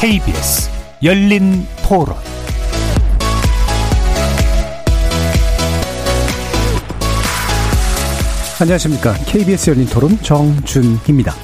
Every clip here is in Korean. KBS 열린 토론. 안녕하십니까. KBS 열린 토론 정준희입니다.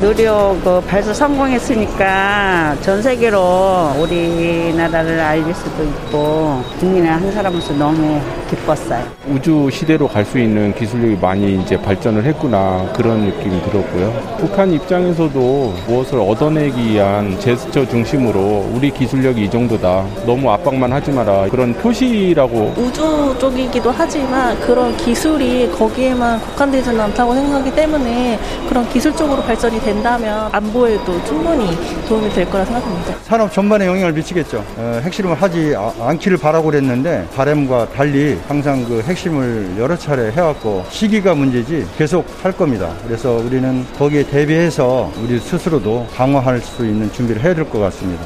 누리호 발사 성공했으니까 전 세계로 우리나라를 알릴 수도 있고 국민의 한 사람으로서 너무 기뻤어요. 우주 시대로 갈 수 있는 기술력이 많이 이제 발전을 했구나, 그런 느낌이 들었고요. 북한 입장에서도 무엇을 얻어내기 위한 제스처 중심으로 우리 기술력이 이 정도다, 너무 압박만 하지 마라, 그런 표시라고. 우주 쪽이기도 하지만 그런 기술이 거기에만 국한되지는 않다고 생각하기 때문에 그런 기술 쪽으로 발전이 된다면 안보에도 충분히 도움이 될 거라 생각합니다. 산업 전반에 영향을 미치겠죠. 핵실험을 하지 않기를 바라고 그랬는데 바람과 달리 항상 그 핵심을 여러 차례 해왔고 시기가 문제지 계속 할 겁니다. 그래서 우리는 거기에 대비해서 우리 스스로도 강화할 수 있는 준비를 해야 될 것 같습니다.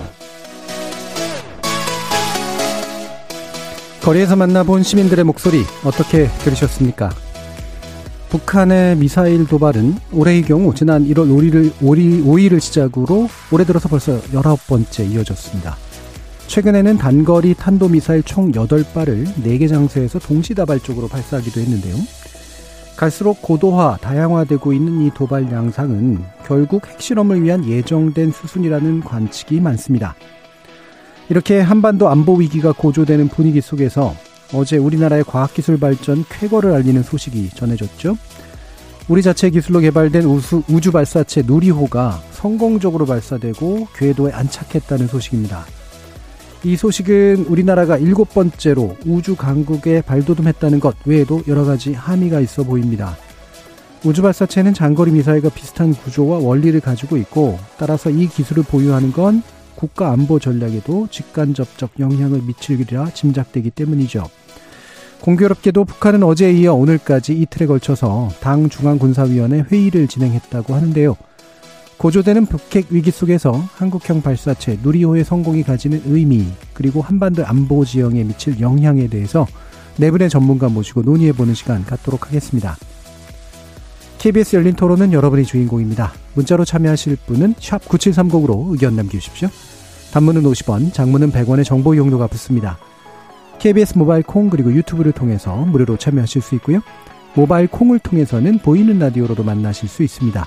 거리에서 만나본 시민들의 목소리 어떻게 들으셨습니까? 북한의 미사일 도발은 올해의 경우 지난 1월 5일을 시작으로 올해 들어서 벌써 19번째 이어졌습니다. 최근에는 단거리 탄도미사일 총 8발을 4개 장소에서 동시다발적으로 발사하기도 했는데요. 갈수록 고도화, 다양화되고 있는 이 도발 양상은 결국 핵실험을 위한 예정된 수순이라는 관측이 많습니다. 이렇게 한반도 안보 위기가 고조되는 분위기 속에서 어제 우리나라의 과학기술 발전 쾌거를 알리는 소식이 전해졌죠. 우리 자체 기술로 개발된 우주발사체 누리호가 성공적으로 발사되고 궤도에 안착했다는 소식입니다. 이 소식은 우리나라가 7번째로 우주 강국에 발돋움했다는 것 외에도 여러 가지 함의가 있어 보입니다. 우주발사체는 장거리 미사일과 비슷한 구조와 원리를 가지고 있고, 따라서 이 기술을 보유하는 건 국가 안보 전략에도 직간접적 영향을 미치리라 짐작되기 때문이죠. 공교롭게도 북한은 어제에 이어 오늘까지 이틀에 걸쳐서 당 중앙군사위원회 회의를 진행했다고 하는데요. 고조되는 북핵 위기 속에서 한국형 발사체 누리호의 성공이 가지는 의미, 그리고 한반도 안보 지형에 미칠 영향에 대해서 네 분의 전문가 모시고 논의해보는 시간 갖도록 하겠습니다. KBS 열린 토론은 여러분이 주인공입니다. 문자로 참여하실 분은 샵 9730으로 의견 남겨주십시오. 단문은 50원, 장문은 100원의 정보 이용료가 붙습니다. KBS 모바일 콩 그리고 유튜브를 통해서 무료로 참여하실 수 있고요. 모바일 콩을 통해서는 보이는 라디오로도 만나실 수 있습니다.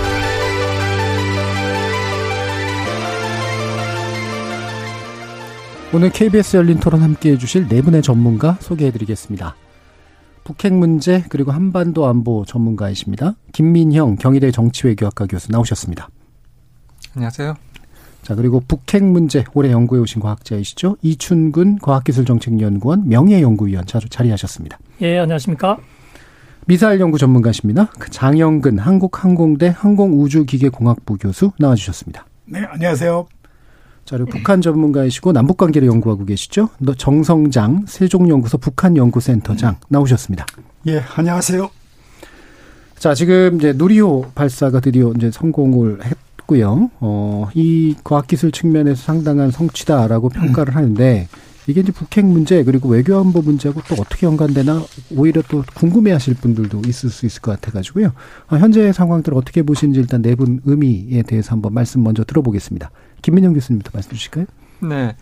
오늘 KBS 열린 토론 함께해 주실 네 분의 전문가 소개해 드리겠습니다. 북핵 문제 그리고 한반도 안보 전문가이십니다. 김민형 경희대 정치외교학과 교수 나오셨습니다. 안녕하세요. 자, 그리고 북핵 문제 올해 연구해 오신 과학자이시죠. 이춘근 과학기술정책연구원 명예연구위원 자리하셨습니다. 예, 안녕하십니까. 미사일 연구 전문가십니다. 장영근 한국항공대 항공우주기계공학부 교수 나와주셨습니다. 네, 안녕하세요. 자, 그리고 북한 전문가이시고 남북관계를 연구하고 계시죠. 정성장 세종연구소 북한연구센터장 나오셨습니다. 예, 안녕하세요. 자, 지금 이제 누리호 발사가 드디어 이제 성공을 했고요. 이 과학기술 측면에서 상당한 성취다라고 평가를 하는데, 이게 이제 북핵 문제 그리고 외교안보 문제하고 또 어떻게 연관되나 오히려 또 궁금해하실 분들도 있을 수 있을 것 같아가지고요. 현재 상황들을 어떻게 보시는지 일단 네 분 의미에 대해서 한번 말씀 먼저 들어보겠습니다. 김민형 교수님부터 말씀 주실까요? 네,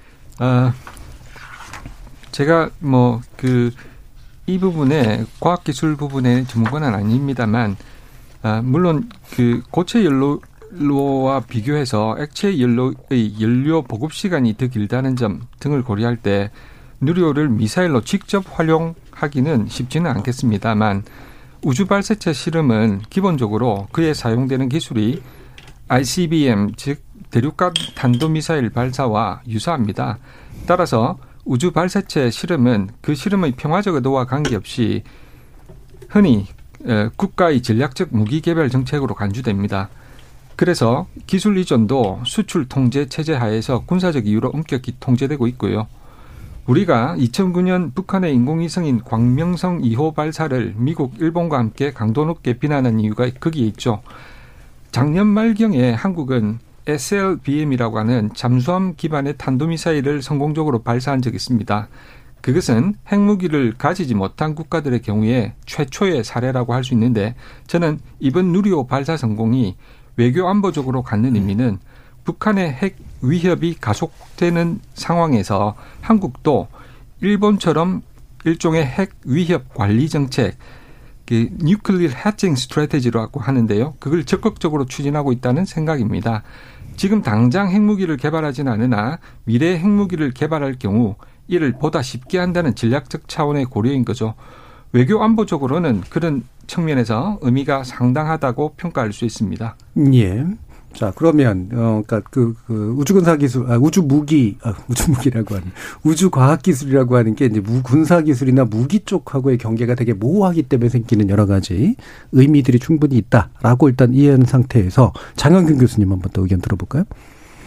제가 이 부분에 과학기술 부분의 전문가는 아닙니다만, 물론 그 고체 연료와 비교해서 액체 연료의 연료 보급 시간이 더 길다는 점 등을 고려할 때 누리호를 미사일로 직접 활용하기는 쉽지는 않겠습니다만, 우주발사체 실험은 기본적으로 그에 사용되는 기술이 ICBM, 즉 대륙간 탄도미사일 발사와 유사합니다. 따라서 우주발사체 실험은 그 실험의 평화적 의도와 관계없이 흔히 국가의 전략적 무기개발 정책으로 간주됩니다. 그래서 기술 이전도 수출 통제 체제 하에서 군사적 이유로 엄격히 통제되고 있고요. 우리가 2009년 북한의 인공위성인 광명성 2호 발사를 미국, 일본과 함께 강도 높게 비난한 이유가 거기에 있죠. 작년 말경에 한국은 SLBM이라고 하는 잠수함 기반의 탄도미사일을 성공적으로 발사한 적이 있습니다. 그것은 핵무기를 가지지 못한 국가들의 경우에 최초의 사례라고 할 수 있는데, 저는 이번 누리호 발사 성공이 외교 안보적으로 갖는 의미는 북한의 핵 위협이 가속되는 상황에서 한국도 일본처럼 일종의 핵 위협 관리 정책, Nuclear Hedging Strategy라고 하는데요. 그걸 적극적으로 추진하고 있다는 생각입니다. 지금 당장 핵무기를 개발하진 않으나 미래의 핵무기를 개발할 경우 이를 보다 쉽게 한다는 전략적 차원의 고려인 거죠. 외교 안보적으로는 그런 측면에서 의미가 상당하다고 평가할 수 있습니다. 예. 자, 그러면 그러니까 우주군사 기술, 우주무기라고 하는 우주 과학 기술이라고 하는 게 이제 군사 기술이나 무기 쪽하고의 경계가 되게 모호하기 때문에 생기는 여러 가지 의미들이 충분히 있다라고 일단 이해한 상태에서 장영근 교수님 한번 더 의견 들어볼까요?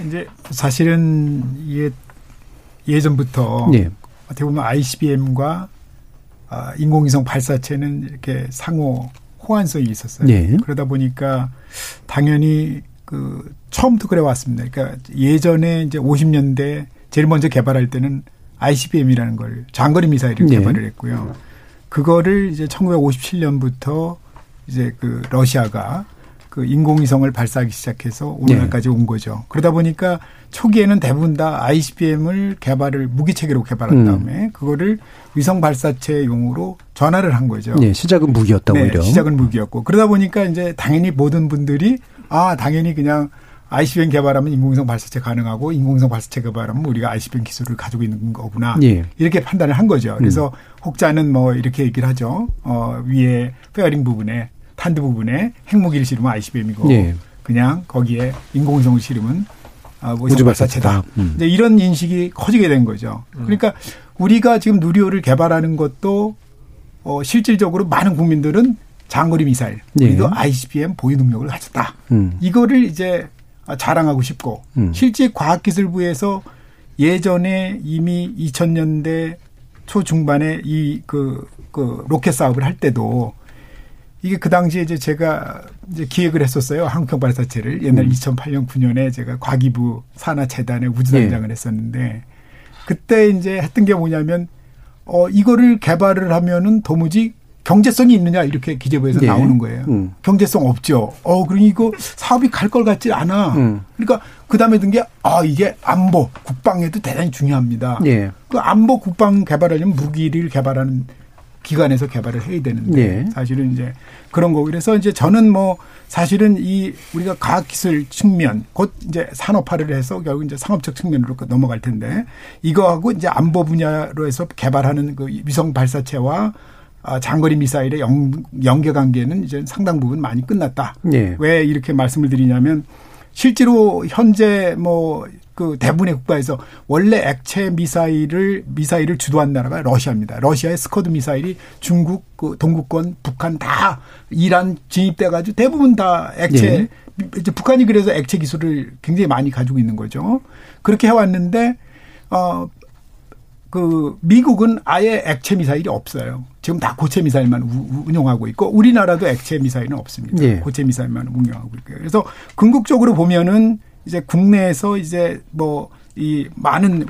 이제 사실은 예전부터 예. 어떻게 보면 ICBM과 인공위성 발사체는 이렇게 상호 호환성이 있었어요. 예. 그러다 보니까 당연히 그 처음부터 그래 왔습니다. 그러니까 예전에 이제 50년대 제일 먼저 개발할 때는 ICBM이라는 걸 장거리 미사일을 네. 개발을 했고요. 그거를 이제 1957년부터 이제 그 러시아가 그 인공위성을 발사하기 시작해서 오늘날까지 네. 온 거죠. 그러다 보니까 초기에는 대부분 다 ICBM을 개발을 무기 체계로 개발한 다음에 그거를 위성 발사체용으로 전환을 한 거죠. 네, 시작은 무기였다고 네, 오히려. 시작은 무기였고 그러다 보니까 이제 당연히 모든 분들이 당연히 그냥 ICBM 개발하면 인공위성 발사체 가능하고 인공위성 발사체 개발하면 우리가 ICBM 기술을 가지고 있는 거구나. 예. 이렇게 판단을 한 거죠. 그래서 혹자는 뭐 이렇게 얘기를 하죠. 위에 페어링 부분에 탄두 부분에 핵무기를 실으면 ICBM이고 예. 그냥 거기에 인공위성을 실으면 우주 발사체다. 이제 이런 인식이 커지게 된 거죠. 그러니까 우리가 지금 누리호를 개발하는 것도 실질적으로 많은 국민들은 장거리 미사일, 우리도 예. ICBM 보유 능력을 가졌다. 이거를 이제 자랑하고 싶고 실제 과학기술부에서 예전에 이미 2000년대 초중반에 그 로켓 사업을 할 때도 이게 그 당시에 이제 제가 이제 기획을 했었어요. 한국형 발사체를. 옛날 2008년, 2009년에 제가 과기부 산하재단의 우주단장을 예. 했었는데 그때 이제 했던 게 뭐냐면 이거를 개발을 하면은 도무지 경제성이 있느냐 이렇게 기재부에서 예. 나오는 거예요. 경제성 없죠. 그러니 이거 사업이 갈 것 같지 않아. 그러니까 그다음에 든 게 이게 안보, 국방에도 대단히 중요합니다. 예. 그 안보 국방 개발하려면 무기를 개발하는 기관에서 개발을 해야 되는데 예. 사실은 이제 그런 거고 그래서 이제 저는 뭐 사실은 이 우리가 과학기술 측면 곧 이제 산업화를 해서 결국 이제 상업적 측면으로 넘어갈 텐데 이거하고 이제 안보 분야로 해서 개발하는 그 위성 발사체와 장거리 미사일의 연계 관계는 이제 상당 부분 많이 끝났다. 예. 왜 이렇게 말씀을 드리냐면 실제로 현재 뭐 그 대부분의 국가에서 원래 액체 미사일을 주도한 나라가 러시아입니다. 러시아의 스커드 미사일이 중국, 그 동구권, 북한 다 이란 진입돼가지고 대부분 다 액체. 예. 이제 북한이 그래서 액체 기술을 굉장히 많이 가지고 있는 거죠. 그렇게 해왔는데 그 미국은 아예 액체 미사일이 없어요. 지금 다 고체 미사일만 운용하고 있고 우리나라도 액체 미사일은 없습니다. 예. 고체 미사일만 운용하고 있고요. 그래서 궁극적으로 보면은 이제 국내에서 이제 뭐 이 많은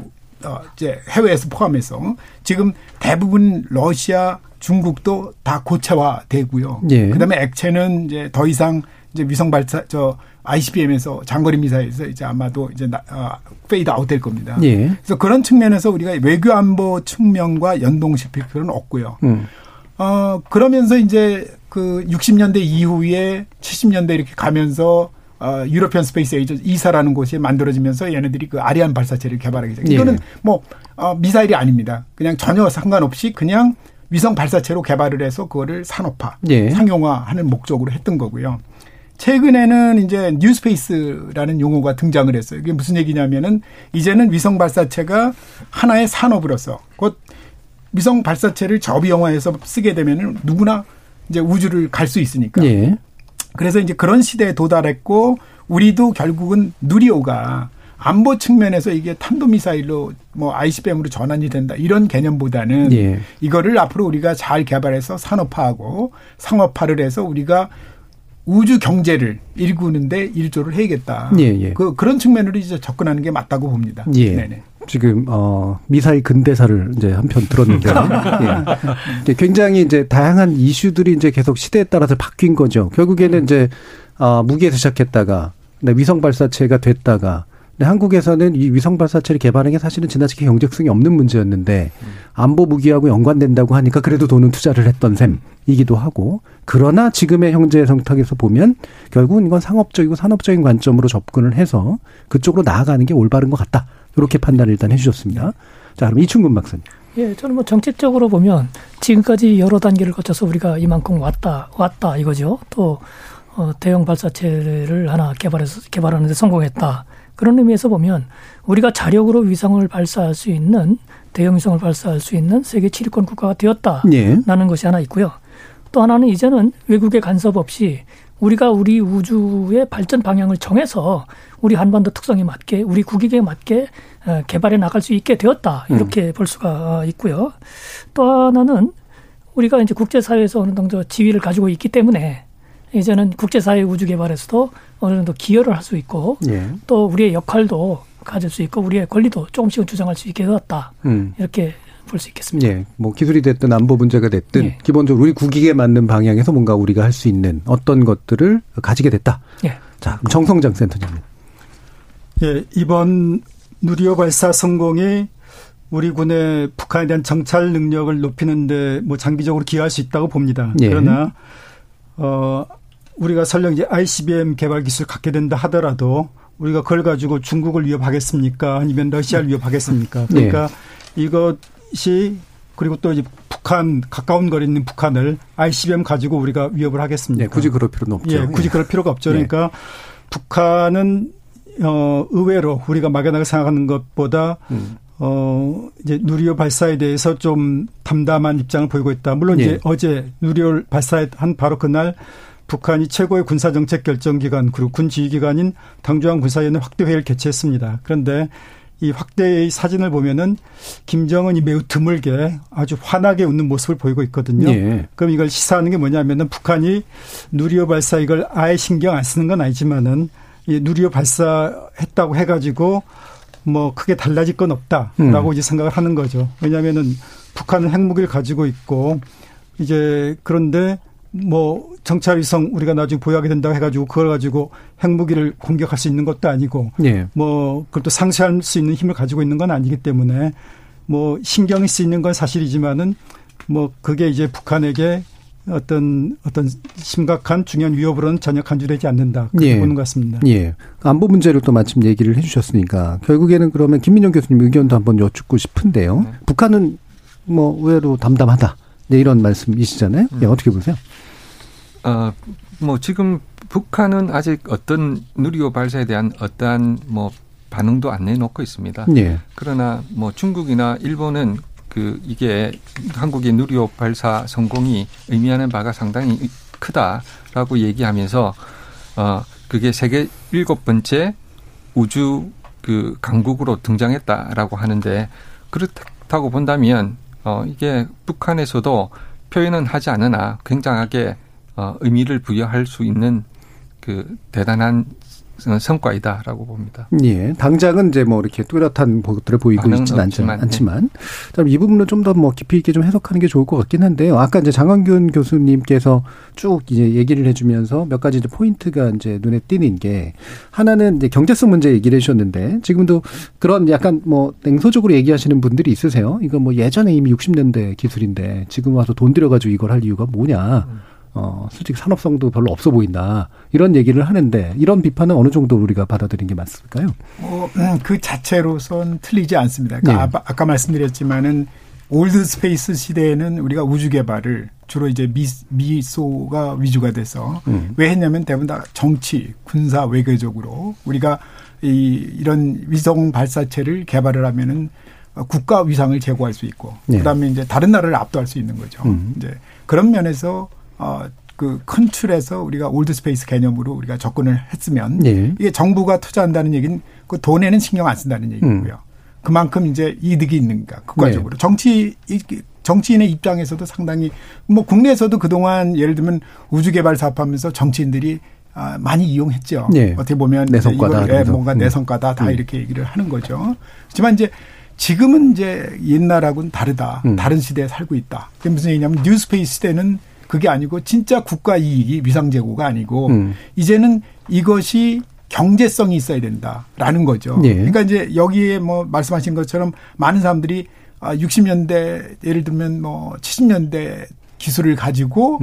이제 해외에서 포함해서 지금 대부분 러시아, 중국도 다 고체화되고요. 예. 그다음에 액체는 이제 더 이상 이제 위성 발사 ICBM에서 장거리 미사일에서 이제 아마도 이제 페이드 아웃 될 겁니다. 예. 그래서 그런 측면에서 우리가 외교 안보 측면과 연동시킬 필요는 없고요. 그러면서 이제 그 60년대 이후에 70년대 이렇게 가면서 유러피언 스페이스 에이전시 이사라는 곳이 만들어지면서 얘네들이 그 아리안 발사체를 개발하기 시작. 이거는 예. 뭐 미사일이 아닙니다. 그냥 전혀 상관없이 그냥 위성 발사체로 개발을 해서 그거를 산업화, 예. 상용화하는 목적으로 했던 거고요. 최근에는 이제 뉴스페이스라는 용어가 등장을 했어요. 이게 무슨 얘기냐면은 이제는 위성 발사체가 하나의 산업으로서 곧 위성 발사체를 저비용화해서 쓰게 되면은 누구나 이제 우주를 갈 수 있으니까. 예. 그래서 이제 그런 시대에 도달했고 우리도 결국은 누리호가 안보 측면에서 이게 탄도미사일로 뭐 ICBM으로 전환이 된다 이런 개념보다는 예. 이거를 앞으로 우리가 잘 개발해서 산업화하고 상업화를 해서 우리가 우주 경제를 일구는데 일조를 해야겠다. 예, 예. 그런 측면으로 이제 접근하는 게 맞다고 봅니다. 예. 네네. 지금 미사일 근대사를 이제 한편 들었는데요. 예. 굉장히 이제 다양한 이슈들이 이제 계속 시대에 따라서 바뀐 거죠. 결국에는 이제 무기에서 시작했다가 위성 발사체가 됐다가. 한국에서는 이 위성 발사체를 개발하는 게 사실은 지나치게 경제성이 없는 문제였는데 안보 무기하고 연관된다고 하니까 그래도 돈은 투자를 했던 셈이기도 하고 그러나 지금의 형제의 성탁에서 보면 결국은 이건 상업적이고 산업적인 관점으로 접근을 해서 그쪽으로 나아가는 게 올바른 것 같다. 이렇게 판단을 일단 해 주셨습니다. 자, 그럼 이춘근 박사님. 예, 저는 뭐 정책적으로 보면 지금까지 여러 단계를 거쳐서 우리가 이만큼 왔다 이거죠. 또 대형 발사체를 하나 개발하는 데 성공했다. 그런 의미에서 보면 우리가 자력으로 위성을 발사할 수 있는 대형 위성을 발사할 수 있는 세계 7위권 국가가 되었다라는 예. 것이 하나 있고요. 또 하나는 이제는 외국의 간섭 없이 우리가 우리 우주의 발전 방향을 정해서 우리 한반도 특성에 맞게 우리 국익에 맞게 개발해 나갈 수 있게 되었다. 이렇게 볼 수가 있고요. 또 하나는 우리가 이제 국제사회에서 어느 정도 지위를 가지고 있기 때문에 이제는 국제사회 우주 개발에서도 어느 정도 기여를 할 수 있고 예. 또 우리의 역할도 가질 수 있고 우리의 권리도 조금씩은 주장할 수 있게 되었다. 이렇게 볼 수 있겠습니다. 예. 뭐 기술이 됐든 안보 문제가 됐든 예. 기본적으로 우리 국익에 맞는 방향에서 뭔가 우리가 할 수 있는 어떤 것들을 가지게 됐다. 예. 자, 정성장 센터장님. 예, 이번 누리호 발사 성공이 우리 군의 북한에 대한 정찰 능력을 높이는 데 뭐 장기적으로 기여할 수 있다고 봅니다. 예. 그러나 우리가 설령 이제 ICBM 개발 기술 갖게 된다 하더라도 우리가 그걸 가지고 중국을 위협하겠습니까? 아니면 러시아를 위협하겠습니까? 그러니까 네. 이것이 그리고 또 이제 북한 가까운 거리에 있는 북한을 ICBM 가지고 우리가 위협을 하겠습니까? 네, 굳이 그럴 필요는 없죠. 예, 굳이 그럴 필요가 없죠. 그러니까 네. 북한은 의외로 우리가 막연하게 생각하는 것보다 이제 누리호 발사에 대해서 좀 담담한 입장을 보이고 있다. 물론 이제 예. 어제 누리호 발사한 바로 그날 북한이 최고의 군사정책 결정기관 그리고 군 지휘기관인 당중앙 군사위원회 확대회의를 개최했습니다. 그런데 이 확대회의 사진을 보면은 김정은이 매우 드물게 아주 환하게 웃는 모습을 보이고 있거든요. 예. 그럼 이걸 시사하는 게 뭐냐면은 북한이 누리호 발사 이걸 아예 신경 안 쓰는 건 아니지만은 이 누리호 발사했다고 해가지고 뭐 크게 달라질 건 없다라고 이제 생각을 하는 거죠. 왜냐하면은 북한은 핵무기를 가지고 있고 이제 그런데 뭐 정찰위성 우리가 나중에 보유하게 된다고 해가지고 그걸 가지고 핵무기를 공격할 수 있는 것도 아니고 예. 뭐 그걸 또 상쇄할 수 있는 힘을 가지고 있는 건 아니기 때문에 뭐 신경이 쓰이는 건 사실이지만은 뭐 그게 이제 북한에게 어떤 심각한 중요한 위협으로는 전혀 간주되지 않는다. 그렇게 예. 보는 것 같습니다. 예. 안보 문제를 또 마침 얘기를 해 주셨으니까 결국에는 그러면 김민형 교수님 의견도 한번 여쭙고 싶은데요. 네. 북한은 뭐 의외로 담담하다. 네, 이런 말씀이시잖아요. 예, 어떻게 보세요? 뭐 지금 북한은 아직 어떤 누리호 발사에 대한 어떠한 뭐 반응도 안 내놓고 있습니다. 예. 그러나 뭐 중국이나 일본은 이게 한국의 누리호 발사 성공이 의미하는 바가 상당히 크다라고 얘기하면서, 그게 세계 7번째 우주 강국으로 등장했다라고 하는데, 그렇다고 본다면, 이게 북한에서도 표현은 하지 않으나 굉장하게, 의미를 부여할 수 있는 대단한 성과이다라고 봅니다. 예. 당장은 이제 뭐 이렇게 뚜렷한 것들을 보이고 있지는 않지만, 네. 이 부분은 좀 더 뭐 깊이 있게 좀 해석하는 게 좋을 것 같긴 한데요. 아까 이제 장영근 교수님께서 쭉 이제 얘기를 해주면서 몇 가지 이제 포인트가 이제 눈에 띄는 게 하나는 이제 경제성 문제 얘기를 해주셨는데 지금도 그런 약간 뭐 냉소적으로 얘기하시는 분들이 있으세요. 이건 뭐 예전에 이미 60년대 기술인데 지금 와서 돈 들여가지고 이걸 할 이유가 뭐냐. 솔직히 산업성도 별로 없어 보인다. 이런 얘기를 하는데 이런 비판은 어느 정도 우리가 받아들인 게 맞을까요? 그 자체로선 틀리지 않습니다. 그러니까 네. 아까 말씀드렸지만은 올드스페이스 시대에는 우리가 우주 개발을 주로 이제 미소가 위주가 돼서 왜 했냐면 대부분 다 정치, 군사, 외교적으로 우리가 이런 위성 발사체를 개발을 하면은 국가 위상을 제고할 수 있고 네. 그다음에 이제 다른 나라를 압도할 수 있는 거죠. 이제 그런 면에서 그 큰 틀에서 우리가 올드스페이스 개념으로 우리가 접근을 했으면 네. 이게 정부가 투자한다는 얘기는 그 돈에는 신경 안 쓴다는 얘기고요. 그만큼 이제 이득이 있는가 국가적으로. 네. 정치인의 입장에서도 상당히 뭐 국내에서도 그동안 예를 들면 우주개발 사업하면서 정치인들이 많이 이용했죠. 네. 어떻게 보면 내 성과다. 이걸, 뭔가 내 성과다. 다 이렇게 얘기를 하는 거죠. 그렇지만 이제 지금은 이제 옛날하고는 다르다. 다른 시대에 살고 있다. 그게 무슨 얘기냐면 뉴스페이스 시대는 그게 아니고 진짜 국가 이익이 위상제고가 아니고 이제는 이것이 경제성이 있어야 된다라는 거죠. 예. 그러니까 이제 여기에 뭐 말씀하신 것처럼 많은 사람들이 60년대 예를 들면 뭐 70년대 기술을 가지고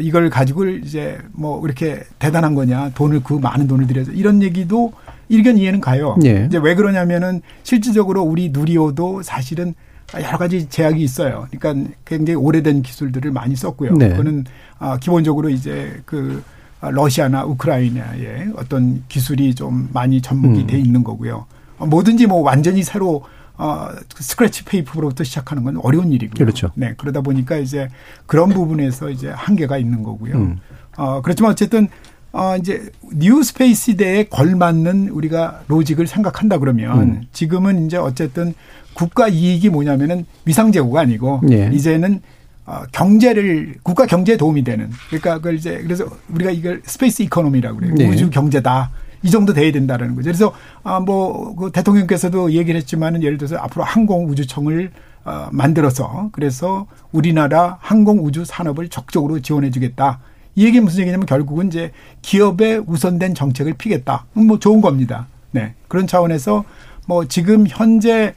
이걸 가지고 이제 뭐 이렇게 대단한 거냐 돈을 그 많은 돈을 들여서 이런 얘기도 일견 이해는 가요. 예. 이제 왜 그러냐면은 실질적으로 우리 누리호도 사실은 여러 가지 제약이 있어요. 그러니까 굉장히 오래된 기술들을 많이 썼고요. 네. 그거는 기본적으로 이제 그 러시아나 우크라이나의 어떤 기술이 좀 많이 접목이 돼 있는 거고요. 뭐든지 뭐 완전히 새로 스크래치 페이퍼로부터 시작하는 건 어려운 일이고요. 그렇죠. 네, 그러다 보니까 이제 그런 부분에서 이제 한계가 있는 거고요. 그렇지만 어쨌든 이제 뉴스페이스 시대에 걸맞는 우리가 로직을 생각한다 그러면 지금은 이제 어쨌든 국가 이익이 뭐냐면은 위상제고가 아니고 예. 이제는 경제를 국가 경제에 도움이 되는 그러니까 그걸 이제 그래서 우리가 이걸 스페이스 이코노미라고 그래요. 네. 우주 경제다. 이 정도 돼야 된다라는 거죠. 그래서 뭐 그 대통령께서도 얘기를 했지만은 예를 들어서 앞으로 항공우주청을 만들어서 그래서 우리나라 항공우주 산업을 적극적으로 지원해 주겠다. 이 얘기는 무슨 얘기냐면 결국은 이제 기업에 우선된 정책을 피겠다. 뭐 좋은 겁니다. 네. 그런 차원에서 뭐 지금 현재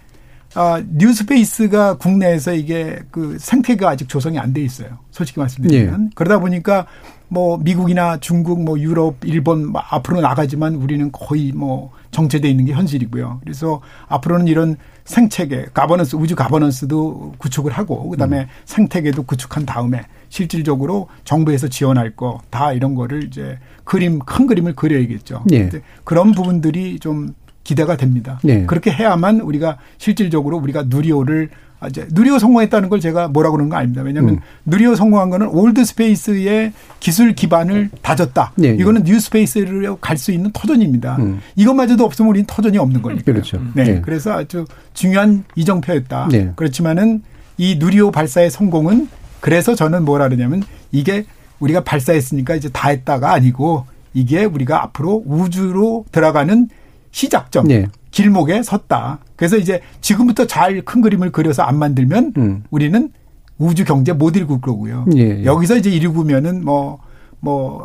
뉴스페이스가 국내에서 이게 그 생태가 아직 조성이 안 돼 있어요. 솔직히 말씀드리면. 예. 그러다 보니까 뭐 미국이나 중국 뭐 유럽, 일본 뭐 앞으로 나가지만 우리는 거의 뭐 정체되어 있는 게 현실이고요. 그래서 앞으로는 이런 생태계, 가버넌스, 우주 가버넌스도 구축을 하고 그다음에 생태계도 구축한 다음에 실질적으로 정부에서 지원할 거 다 이런 거를 이제 큰 그림을 그려야겠죠. 예. 그런 부분들이 좀 기대가 됩니다. 네. 그렇게 해야만 우리가 실질적으로 우리가 누리호 성공했다는 걸 제가 뭐라고 그러는 건 아닙니다. 왜냐하면 누리호 성공한 거는 올드스페이스의 기술 기반을 다졌다. 네. 이거는 뉴스페이스로 갈 수 있는 터전입니다. 이것마저도 없으면 우리는 터전이 없는 거니까. 그렇죠. 네. 네. 그래서 아주 중요한 이정표였다. 네. 그렇지만은 이 누리호 발사의 성공은 그래서 저는 뭐라 그러냐면 이게 우리가 발사했으니까 이제 다 했다가 아니고 이게 우리가 앞으로 우주로 들어가는 시작점, 네. 길목에 섰다. 그래서 이제 지금부터 잘 큰 그림을 그려서 안 만들면 우리는 우주 경제 못 일구 거고요. 예, 예. 여기서 이제 일구면은 뭐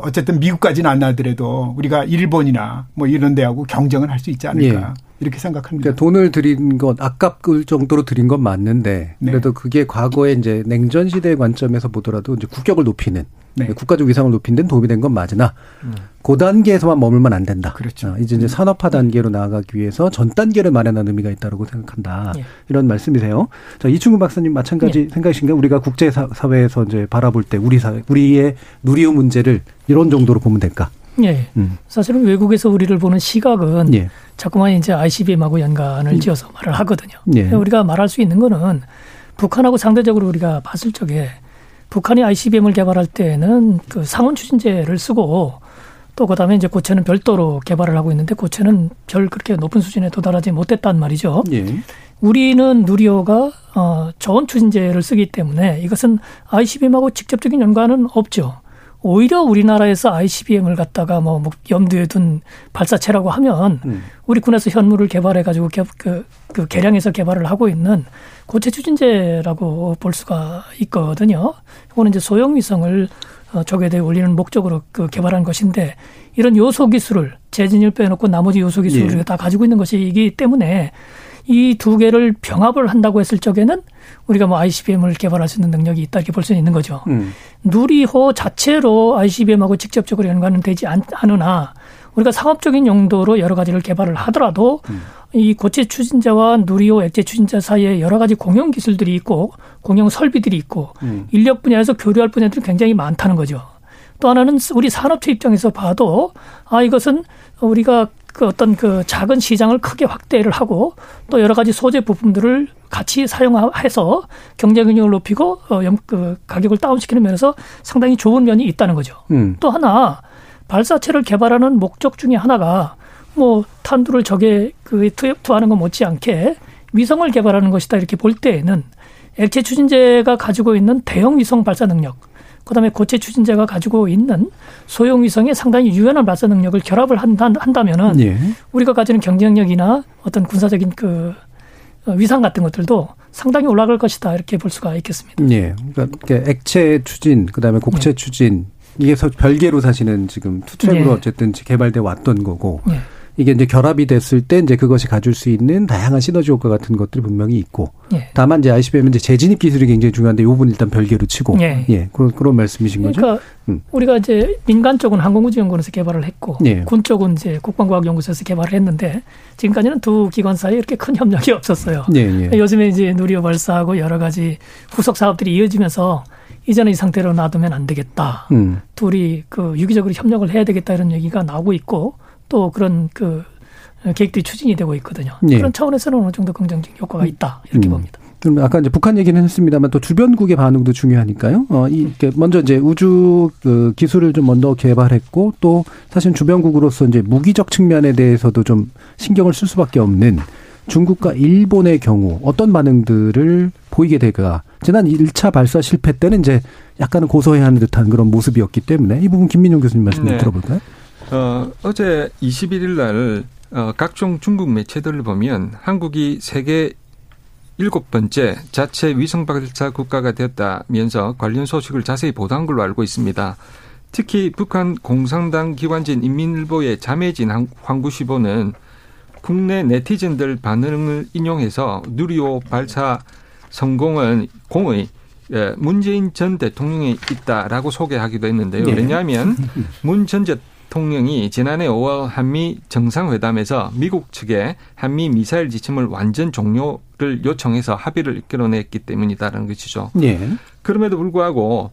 어쨌든 미국까지는 안 나더라도 우리가 일본이나 뭐 이런 데하고 경쟁을 할 수 있지 않을까. 예. 이렇게 생각합니다. 그러니까 돈을 들인 것 아깝을 정도로 들인 건 맞는데 그래도 네. 그게 과거에 이제 냉전 시대의 관점에서 보더라도 이제 국격을 높이는 네. 국가적 위상을 높이는 데는 도움이 된 건 맞으나 그 단계에서만 머물면 안 된다. 그렇죠. 이제 산업화 단계로 나아가기 위해서 전 단계를 마련하는 의미가 있다고 생각한다. 네. 이런 말씀이세요. 자, 이춘근 박사님 마찬가지 네. 생각이신가요? 우리가 국제 사회에서 이제 바라볼 때 우리의 누리호 문제를 이런 정도로 보면 될까? 예. 사실은 외국에서 우리를 보는 시각은 예. 자꾸만 이제 ICBM하고 연관을 지어서 말을 하거든요. 예. 우리가 말할 수 있는 거는 북한하고 상대적으로 우리가 봤을 적에 북한이 ICBM을 개발할 때는 그 상온 추진제를 쓰고 또 그다음에 이제 고체는 별도로 개발을 하고 있는데 고체는 별 그렇게 높은 수준에 도달하지 못했단 말이죠. 예. 우리는 누리호가 저온 추진제를 쓰기 때문에 이것은 ICBM하고 직접적인 연관은 없죠. 오히려 우리나라에서 ICBM을 갖다가 뭐 염두에 둔 발사체라고 하면 우리 군에서 현무를 개발해가지고 그 개량해서 개발을 하고 있는 고체 추진제라고 볼 수가 있거든요. 이거는 이제 소형위성을 저궤도에 올리는 목적으로 그 개발한 것인데 이런 요소 기술을 재진을 빼놓고 나머지 요소 기술을 예. 다 가지고 있는 것이기 때문에 이 두 개를 병합을 한다고 했을 적에는 우리가 뭐 ICBM을 개발할 수 있는 능력이 있다 이렇게 볼 수는 있는 거죠. 누리호 자체로 ICBM하고 직접적으로 연관은 되지 않으나 우리가 상업적인 용도로 여러 가지를 개발을 하더라도 이 고체 추진자와 누리호 액체 추진자 사이에 여러 가지 공용 기술들이 있고 공용 설비들이 있고 인력 분야에서 교류할 분야들이 굉장히 많다는 거죠. 또 하나는 우리 산업체 입장에서 봐도 이것은 우리가 그 어떤 그 작은 시장을 크게 확대를 하고 또 여러 가지 소재 부품들을 같이 사용해서 경쟁력을 높이고 그 가격을 다운시키는 면에서 상당히 좋은 면이 있다는 거죠. 또 하나 발사체를 개발하는 목적 중에 하나가 뭐 탄두를 적에 그 투하는 것 못지않게 위성을 개발하는 것이다 이렇게 볼 때에는 액체 추진제가 가지고 있는 대형 위성 발사 능력, 그다음에 고체 추진제가 가지고 있는 소형 위성에 상당히 유연한 발사 능력을 결합을 한다면은 예. 우리가 가지는 경쟁력이나 어떤 군사적인 그 위상 같은 것들도 상당히 올라갈 것이다 이렇게 볼 수가 있겠습니다. 예. 그러니까 액체 추진, 그다음에 고체 예. 추진 이게 별개로 사실은 지금 투트랙으로 예. 어쨌든 개발돼 왔던 거고. 예. 이게 이제 결합이 됐을 때 이제 그것이 가질 수 있는 다양한 시너지 효과 같은 것들이 분명히 있고. 예. 다만 이제 ICBM은 이제 재진입 기술이 굉장히 중요한데 이 부분 일단 별개로 치고. 예. 예. 그런 말씀이신 거죠? 그러니까 우리가 이제 민간 쪽은 항공우주연구원에서 개발을 했고 예. 군 쪽은 이제 국방과학연구소에서 개발을 했는데 지금까지는 두 기관 사이에 이렇게 큰 협력이 없었어요. 예. 예. 요즘에 이제 누리호 발사하고 여러 가지 후속 사업들이 이어지면서 이전에 이 상태로 놔두면 안 되겠다. 둘이 그 유기적으로 협력을 해야 되겠다 이런 얘기가 나오고 있고. 또 그런 그 계획들이 추진이 되고 있거든요. 예. 그런 차원에서는 어느 정도 긍정적 효과가 있다 이렇게 봅니다. 그럼 아까 이제 북한 얘기는 했습니다만 또 주변국의 반응도 중요하니까요. 이렇게 먼저 이제 우주 그 기술을 좀 먼저 개발했고 또 사실 주변국으로서 이제 무기적 측면에 대해서도 좀 신경을 쓸 수밖에 없는 중국과 일본의 경우 어떤 반응들을 보이게 될까? 지난 1차 발사 실패 때는 이제 약간은 고소해하는 듯한 그런 모습이었기 때문에 이 부분 김민형 교수님 말씀 좀 들어볼까요? 어제 21일 날 각종 중국 매체들을 보면 한국이 세계 7번째 자체 위성발사 국가가 되었다면서 관련 소식을 자세히 보도한 걸로 알고 있습니다. 특히 북한 공산당 기관지인 인민일보의 자매진 환구시보는 국내 네티즌들 반응을 인용해서 누리호 발사 성공은 공의 문재인 전 대통령이 있다라고 소개하기도 했는데요. 왜냐하면 문 전 대통령이 지난해 5월 한미 정상회담에서 미국 측에 한미 미사일 지침을 완전 종료를 요청해서 합의를 이끌어냈기 때문이다라는 것이죠. 예. 그럼에도 불구하고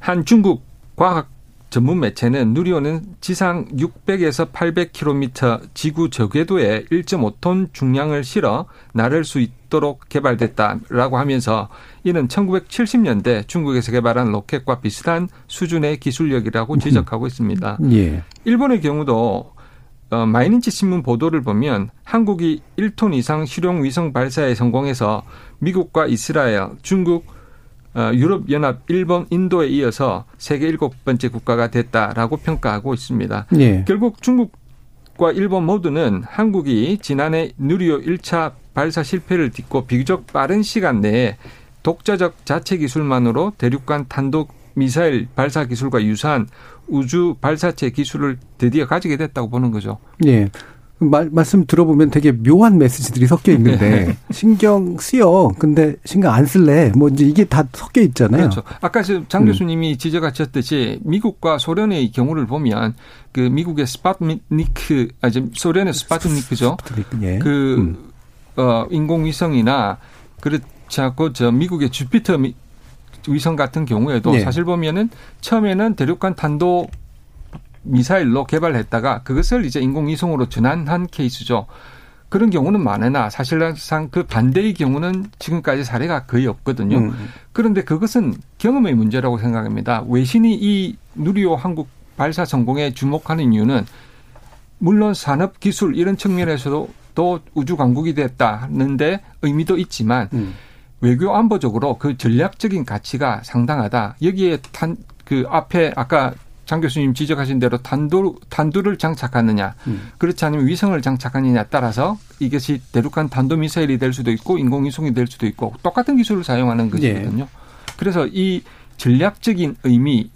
한 중국 과학 전문 매체는 누리호는 지상 600에서 800km 지구 저궤도에 1.5톤 중량을 실어 나를 수 있도록 개발됐다라고 하면서 이는 1970년대 중국에서 개발한 로켓과 비슷한 수준의 기술력이라고 지적하고 있습니다. 예. 일본의 경우도 마이니치 신문 보도를 보면 한국이 1톤 이상 실용 위성 발사에 성공해서 미국과 이스라엘, 중국, 유럽연합, 일본, 인도에 이어서 세계 7번째 국가가 됐다라고 평가하고 있습니다. 예. 결국 중국과 일본 모두는 한국이 지난해 누리호 1차 발사 실패를 딛고 비교적 빠른 시간 내에 독자적 자체 기술만으로 대륙간 탄도 미사일 발사 기술과 유사한 우주 발사체 기술을 드디어 가지게 됐다고 보는 거죠. 예. 말씀 들어보면 되게 묘한 메시지들이 섞여 있는데 신경 쓰여. 근데 신경 안 쓸래. 뭐 이제 이게 다 섞여 있잖아요. 그렇죠. 아까 장 교수님이 지적하셨듯이 미국과 소련의 경우를 보면 그 미국의 스푸트니크, 소련의 스푸트니크죠. 예. 인공위성이나 그렇지 않고 미국의 주피터 위성 같은 경우에도 예. 사실 보면은 처음에는 대륙간 탄도 미사일로 개발했다가 그것을 이제 인공위성으로 전환한 케이스죠. 그런 경우는 많으나 사실상 그 반대의 경우는 지금까지 사례가 거의 없거든요. 그런데 그것은 경험의 문제라고 생각합니다. 외신이 이 누리호 한국 발사 성공에 주목하는 이유는 물론 산업 기술 이런 측면에서도 또 우주 강국이 됐다는데 의미도 있지만 외교 안보적으로 그 전략적인 가치가 상당하다. 여기에 그 앞에 아까 장 교수님 지적하신 대로 탄두를 장착하느냐 그렇지 않으면 위성을 장착하느냐에 따라서 이것이 대륙간 탄도미사일이 될 수도 있고 인공위성이 될 수도 있고 똑같은 기술을 사용하는 것이거든요. 네. 그래서 이 전략적인 의미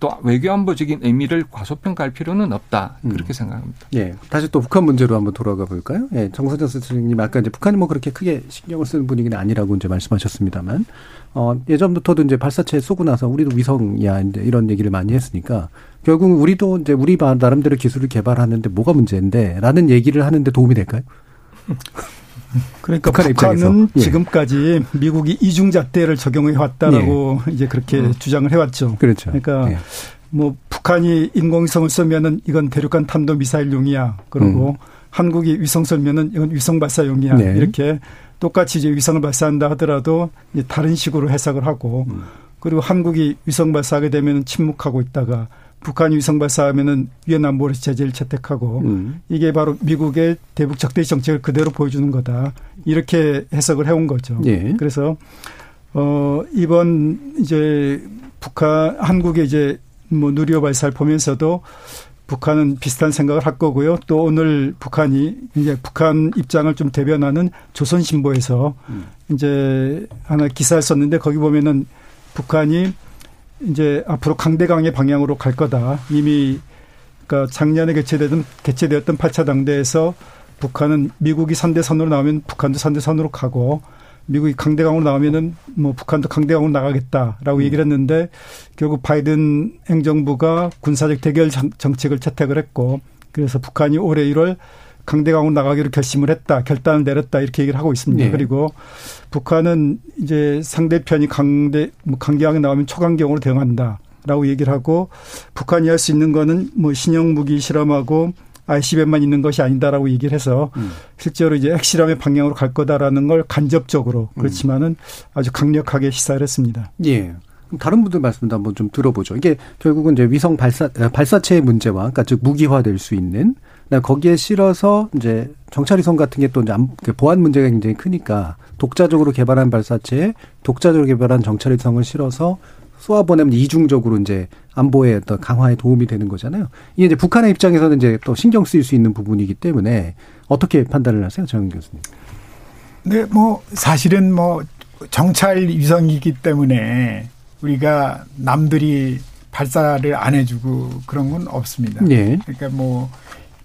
또 외교안보적인 의미를 과소평가할 필요는 없다. 그렇게 생각합니다. 예. 다시 또 북한 문제로 한번 돌아가 볼까요? 예. 정선장 선생님 아까 이제 북한이 뭐 그렇게 크게 신경을 쓰는 분위기는 아니라고 이제 말씀하셨습니다만 예전부터도 이제 발사체 쏘고 나서 우리도 위성이야 이제 이런 얘기를 많이 했으니까 결국 우리도 이제 우리 나름대로 기술을 개발하는데 뭐가 문제인데라는 얘기를 하는데 도움이 될까요? 그러니까 북한은 예. 지금까지 미국이 이중잣대를 적용해 왔다라고 예. 이제 그렇게 주장을 해왔죠. 그렇죠. 그러니까 예. 뭐 북한이 인공위성을 쏘면은 이건 대륙간 탄도 미사일용이야. 그리고 한국이 위성 쏘면은 이건 위성 발사용이야. 네. 이렇게 똑같이 이제 위성을 발사한다 하더라도 이제 다른 식으로 해석을 하고 그리고 한국이 위성 발사하게 되면은 침묵하고 있다가 북한이 위성 발사하면은 유엔 안보리 제재를 채택하고 이게 바로 미국의 대북 적대시 정책을 그대로 보여주는 거다. 이렇게 해석을 해온 거죠. 예. 그래서 이번 이제 북한 한국의 이제 뭐 누리호 발사를 보면서도 북한은 비슷한 생각을 할 거고요. 또 오늘 북한이 이제 북한 입장을 좀 대변하는 조선신보에서 이제 하나 기사를 썼는데 거기 보면은 북한이 이제 앞으로 강대강의 방향으로 갈 거다. 이미 그러니까 작년에 개최되었던 8차 당대에서 북한은 미국이 산대선으로 나오면 북한도 산대선으로 가고 미국이 강대강으로 나오면은 뭐 북한도 강대강으로 나가겠다라고 얘기를 했는데 결국 바이든 행정부가 군사적 대결 정책을 채택을 했고 그래서 북한이 올해 1월 강대강으로 나가기로 결심을 했다. 결단을 내렸다. 이렇게 얘기를 하고 있습니다. 네. 그리고 북한은 이제 상대편이 강대강에 나오면 초강경으로 대응한다라고 얘기를 하고 북한이 할 수 있는 거는 뭐 신형무기 실험하고 ICBM만 있는 것이 아니다라고 얘기를 해서 실제로 이제 핵실험의 방향으로 갈 거다라는 걸 간접적으로 그렇지만은 아주 강력하게 시사를 했습니다. 예. 다른 분들 말씀도 한번 좀 들어보죠. 이게 결국은 이제 위성 발사체의 문제와 그러니까 즉 무기화될 수 있는 거기에 실어서 이제 정찰위성 같은 게 또 이제 보안 문제가 굉장히 크니까 독자적으로 개발한 발사체에 독자적으로 개발한 정찰위성을 실어서 쏘아보내면 이중적으로 이제 안보의 어떤 강화에 도움이 되는 거잖아요. 이게 이제 북한의 입장에서는 이제 또 신경 쓰일 수 있는 부분이기 때문에 어떻게 판단을 하세요, 정영근 교수님? 네, 뭐 사실은 뭐 정찰위성이기 때문에 우리가 남들이 발사를 안 해주고 그런 건 없습니다. 네. 그러니까 뭐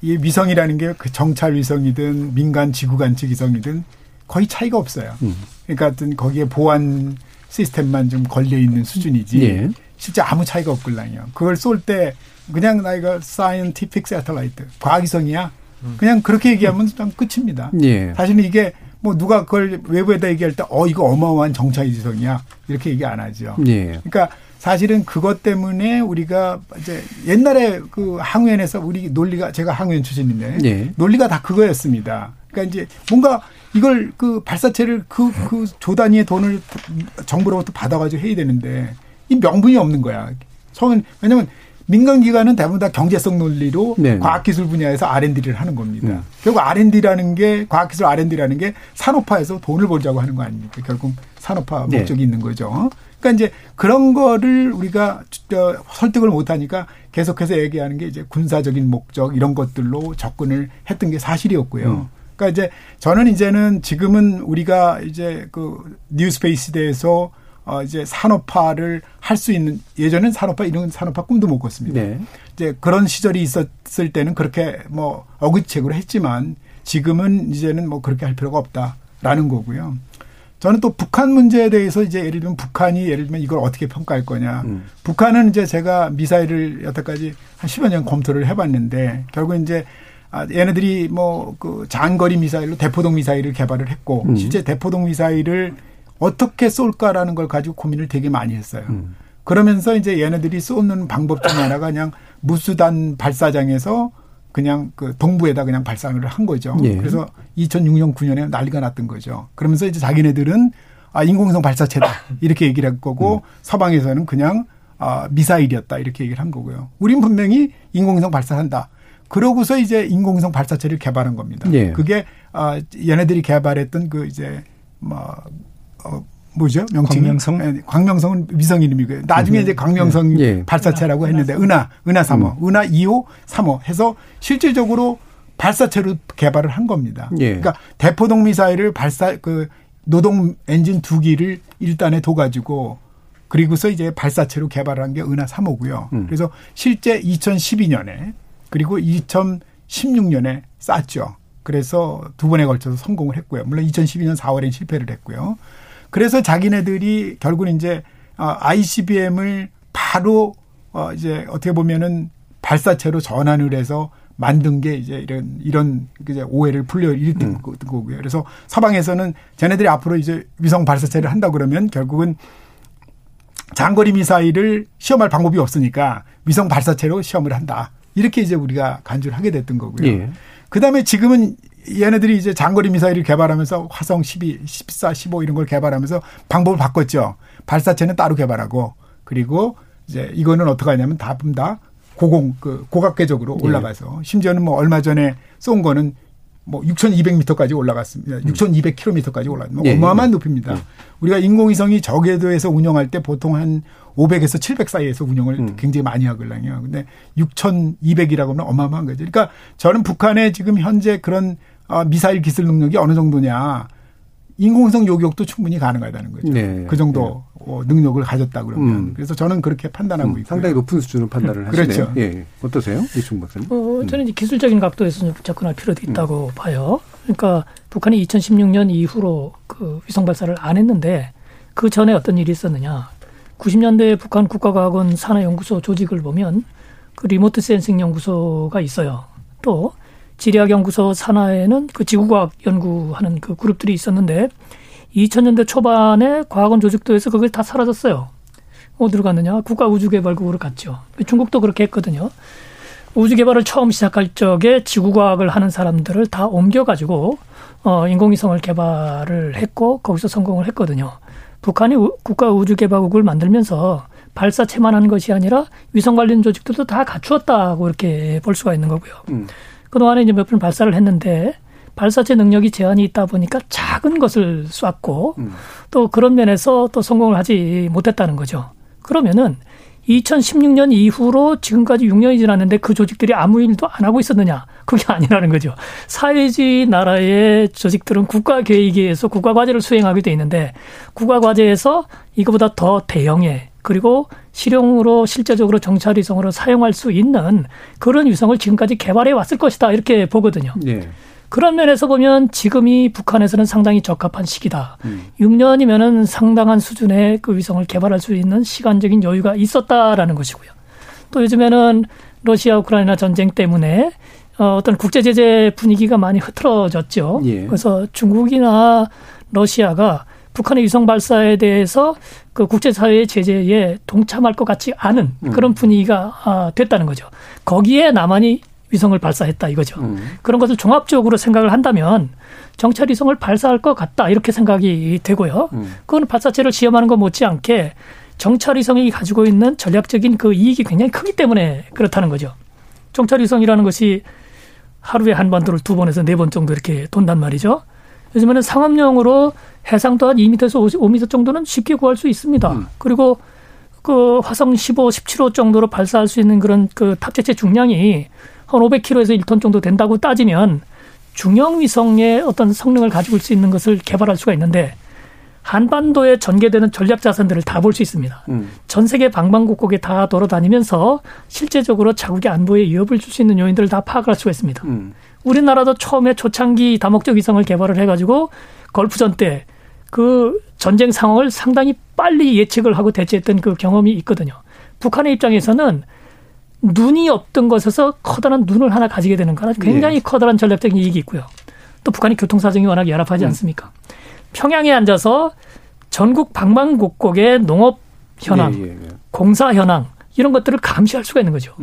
이 위성이라는 게 그 정찰 위성이든 민간 지구 관측 위성이든 거의 차이가 없어요. 그러니까 하여튼 거기에 보안 시스템만 좀 걸려 있는 수준이지 예. 실제 아무 차이가 없걸랑요. 그걸 쏠 때 그냥 나 이거 사이언티픽 새틀라이트 과학위성이야. 그냥 그렇게 얘기하면 좀 끝입니다. 예. 사실은 이게 뭐 누가 그걸 외부에다 얘기할 때 이거 어마어마한 정찰 위성이야 이렇게 얘기 안 하죠. 예. 그러니까 사실은 그것 때문에 우리가 이제 옛날에 그 항우연에서 우리 논리가 제가 항우연 출신인데 네. 논리가 다 그거였습니다. 그러니까 이제 뭔가 이걸 그 발사체를 그 조단위의 돈을 정부로부터 받아가지고 해야 되는데 이 명분이 없는 거야. 처음엔 왜냐하면 민간기관은 대부분 다 경제성 논리로 네. 과학기술 분야에서 R&D를 하는 겁니다. 결국 R&D라는 게 과학기술 R&D라는 게 산업화에서 돈을 벌자고 하는 거 아닙니까? 결국 산업화 네. 목적이 있는 거죠. 그러니까 이제 그런 거를 우리가 설득을 못 하니까 계속해서 얘기하는 게 이제 군사적인 목적 이런 것들로 접근을 했던 게 사실이었고요. 그러니까 이제 저는 이제는 지금은 우리가 이제 그 뉴스페이스 대해서 이제 산업화를 할 수 있는 예전엔 산업화 이런 산업화 꿈도 못 꿨습니다. 네. 이제 그런 시절이 있었을 때는 그렇게 뭐 어긋책으로 했지만 지금은 이제는 뭐 그렇게 할 필요가 없다라는 거고요. 저는 또 북한 문제에 대해서 이제 예를 들면 북한이 이걸 어떻게 평가할 거냐. 북한은 이제 제가 미사일을 여태까지 한 10여 년 검토를 해봤는데 결국 이제 얘네들이 뭐 그 장거리 미사일로 대포동 미사일을 개발을 했고 실제 대포동 미사일을 어떻게 쏠까라는 걸 가지고 고민을 되게 많이 했어요. 그러면서 이제 얘네들이 쏘는 방법 중에 하나가 그냥 무수단 발사장에서 그냥 그 동부에다 그냥 발사를 한 거죠. 예. 그래서 2006년 9년에 난리가 났던 거죠. 그러면서 이제 자기네들은 인공위성 발사체다 이렇게 얘기를 할 거고 서방에서는 그냥 미사일이었다 이렇게 얘기를 한 거고요. 우린 분명히 인공위성 발사한다. 그러고서 이제 인공위성 발사체를 개발한 겁니다. 예. 그게 얘네들이 개발했던 그 이제 뭐 뭐죠? 명칭이? 광명성? 광명성은 위성 이름이고요. 나중에 이제 광명성 네. 발사체라고 했는데 은하 3호, 은하 2호, 3호 해서 실질적으로 발사체로 개발을 한 겁니다. 네. 그러니까 대포동 미사일을 노동 엔진 2기를 일단에 둬가지고 그리고서 이제 발사체로 개발한 게 은하 3호고요. 그래서 실제 2012년에 그리고 2016년에 쐈죠. 그래서 두 번에 걸쳐서 성공을 했고요. 물론 2012년 4월엔 실패를 했고요. 그래서 자기네들이 결국은 이제 ICBM을 바로 이제 어떻게 보면은 발사체로 전환을 해서 만든 게 이제 이런 이제 오해를 풀려 일으킨 거고요. 그래서 서방에서는 쟤네들이 앞으로 이제 위성 발사체를 한다 그러면 결국은 장거리 미사일을 시험할 방법이 없으니까 위성 발사체로 시험을 한다. 이렇게 이제 우리가 간주를 하게 됐던 거고요. 예. 그다음에 지금은 얘네들이 이제 장거리 미사일을 개발하면서 화성 12, 14, 15 이런 걸 개발하면서 방법을 바꿨죠. 발사체는 따로 개발하고 그리고 이제 이거는 어떻게 하냐면 다 분다 고공 그 고각계적으로 올라가서 예. 심지어는 뭐 얼마 전에 쏜 거는 뭐 6,200m까지 올라갔습니다. 6,200km까지 올라갔습니다. 예. 어마어마한 높이입니다. 예. 우리가 인공위성이 저궤도에서 운영할 때 보통 한 500에서 700 사이에서 운영을 굉장히 많이 하거든요. 근데 6,200이라고 하면 어마어마한 거죠. 그러니까 저는 북한의 지금 현재 그런 미사일 기술 능력이 어느 정도냐. 인공성 요격도 충분히 가능하다는 거죠. 네. 그 정도 네. 능력을 가졌다 그러면. 그래서 저는 그렇게 판단하고 있고요. 상당히 높은 수준으로 판단을 하시네요. 그렇죠. 예. 어떠세요? 이춘근 박사님. 저는 이제 기술적인 각도에서 접근할 필요도 있다고 봐요. 그러니까 북한이 2016년 이후로 그 위성 발사를 안 했는데 그 전에 어떤 일이 있었느냐. 90년대 북한 국가과학원 산하연구소 조직을 보면 그 리모트 센싱 연구소가 있어요. 또 지리학연구소 산하에는 그 지구과학 연구하는 그 그룹들이 있었는데 2000년대 초반에 과학원 조직도에서 그걸 다 사라졌어요. 어디로 갔느냐? 국가우주개발국으로 갔죠. 중국도 그렇게 했거든요. 우주개발을 처음 시작할 적에 지구과학을 하는 사람들을 다 옮겨가지고 인공위성을 개발을 했고 거기서 성공을 했거든요. 북한이 국가우주개발국을 만들면서 발사체만 한 것이 아니라 위성 관련 조직들도 다 갖추었다고 이렇게 볼 수가 있는 거고요. 그동안에 이제 몇 번 발사를 했는데 발사체 능력이 제한이 있다 보니까 작은 것을 쐈고 또 그런 면에서 또 성공을 하지 못했다는 거죠. 그러면은 2016년 이후로 지금까지 6년이 지났는데 그 조직들이 아무 일도 안 하고 있었느냐. 그게 아니라는 거죠. 사회주의 나라의 조직들은 국가 계획에 의해서 국가 과제를 수행하게 돼 있는데 국가 과제에서 이거보다 더 대형의 그리고 실용으로 실제적으로 정찰위성으로 사용할 수 있는 그런 위성을 지금까지 개발해 왔을 것이다 이렇게 보거든요. 예. 그런 면에서 보면 지금이 북한에서는 상당히 적합한 시기다. 6년이면은 상당한 수준의 그 위성을 개발할 수 있는 시간적인 여유가 있었다라는 것이고요. 또 요즘에는 러시아 우크라이나 전쟁 때문에 어떤 국제 제재 분위기가 많이 흐트러졌죠. 예. 그래서 중국이나 러시아가 북한의 위성 발사에 대해서 그 국제사회의 제재에 동참할 것 같지 않은 그런 분위기가 됐다는 거죠. 거기에 남한이 위성을 발사했다 이거죠. 그런 것을 종합적으로 생각을 한다면 정찰위성을 발사할 것 같다 이렇게 생각이 되고요. 그건 발사체를 시험하는 것 못지않게 정찰위성이 가지고 있는 전략적인 그 이익이 굉장히 크기 때문에 그렇다는 거죠. 정찰위성이라는 것이 하루에 한반도를 2번에서 4번 정도 이렇게 돈단 말이죠. 요즘에는 상업용으로 해상도 한 2m에서 5m 정도는 쉽게 구할 수 있습니다. 그리고 그 화성 15, 17호 정도로 발사할 수 있는 그런 그 탑재체 중량이 한 500kg에서 1톤 정도 된다고 따지면 중형 위성의 어떤 성능을 가지고 올 수 있는 것을 개발할 수가 있는데 한반도에 전개되는 전략 자산들을 다 볼 수 있습니다. 전 세계 방방곡곡에 다 돌아다니면서 실제적으로 자국의 안보에 위협을 줄 수 있는 요인들을 다 파악할 수가 있습니다. 우리나라도 처음에 초창기 다목적 위성을 개발을 해가지고 걸프전 때 그 전쟁 상황을 상당히 빨리 예측을 하고 대처했던 그 경험이 있거든요. 북한의 입장에서는 눈이 없던 것에서 커다란 눈을 하나 가지게 되는 거라 굉장히 예. 커다란 전략적인 이익이 있고요. 또 북한이 교통사정이 워낙 열악하지 않습니까? 평양에 앉아서 전국 방방곡곡의 농업 현황, 예, 예, 예. 공사 현황 이런 것들을 감시할 수가 있는 거죠.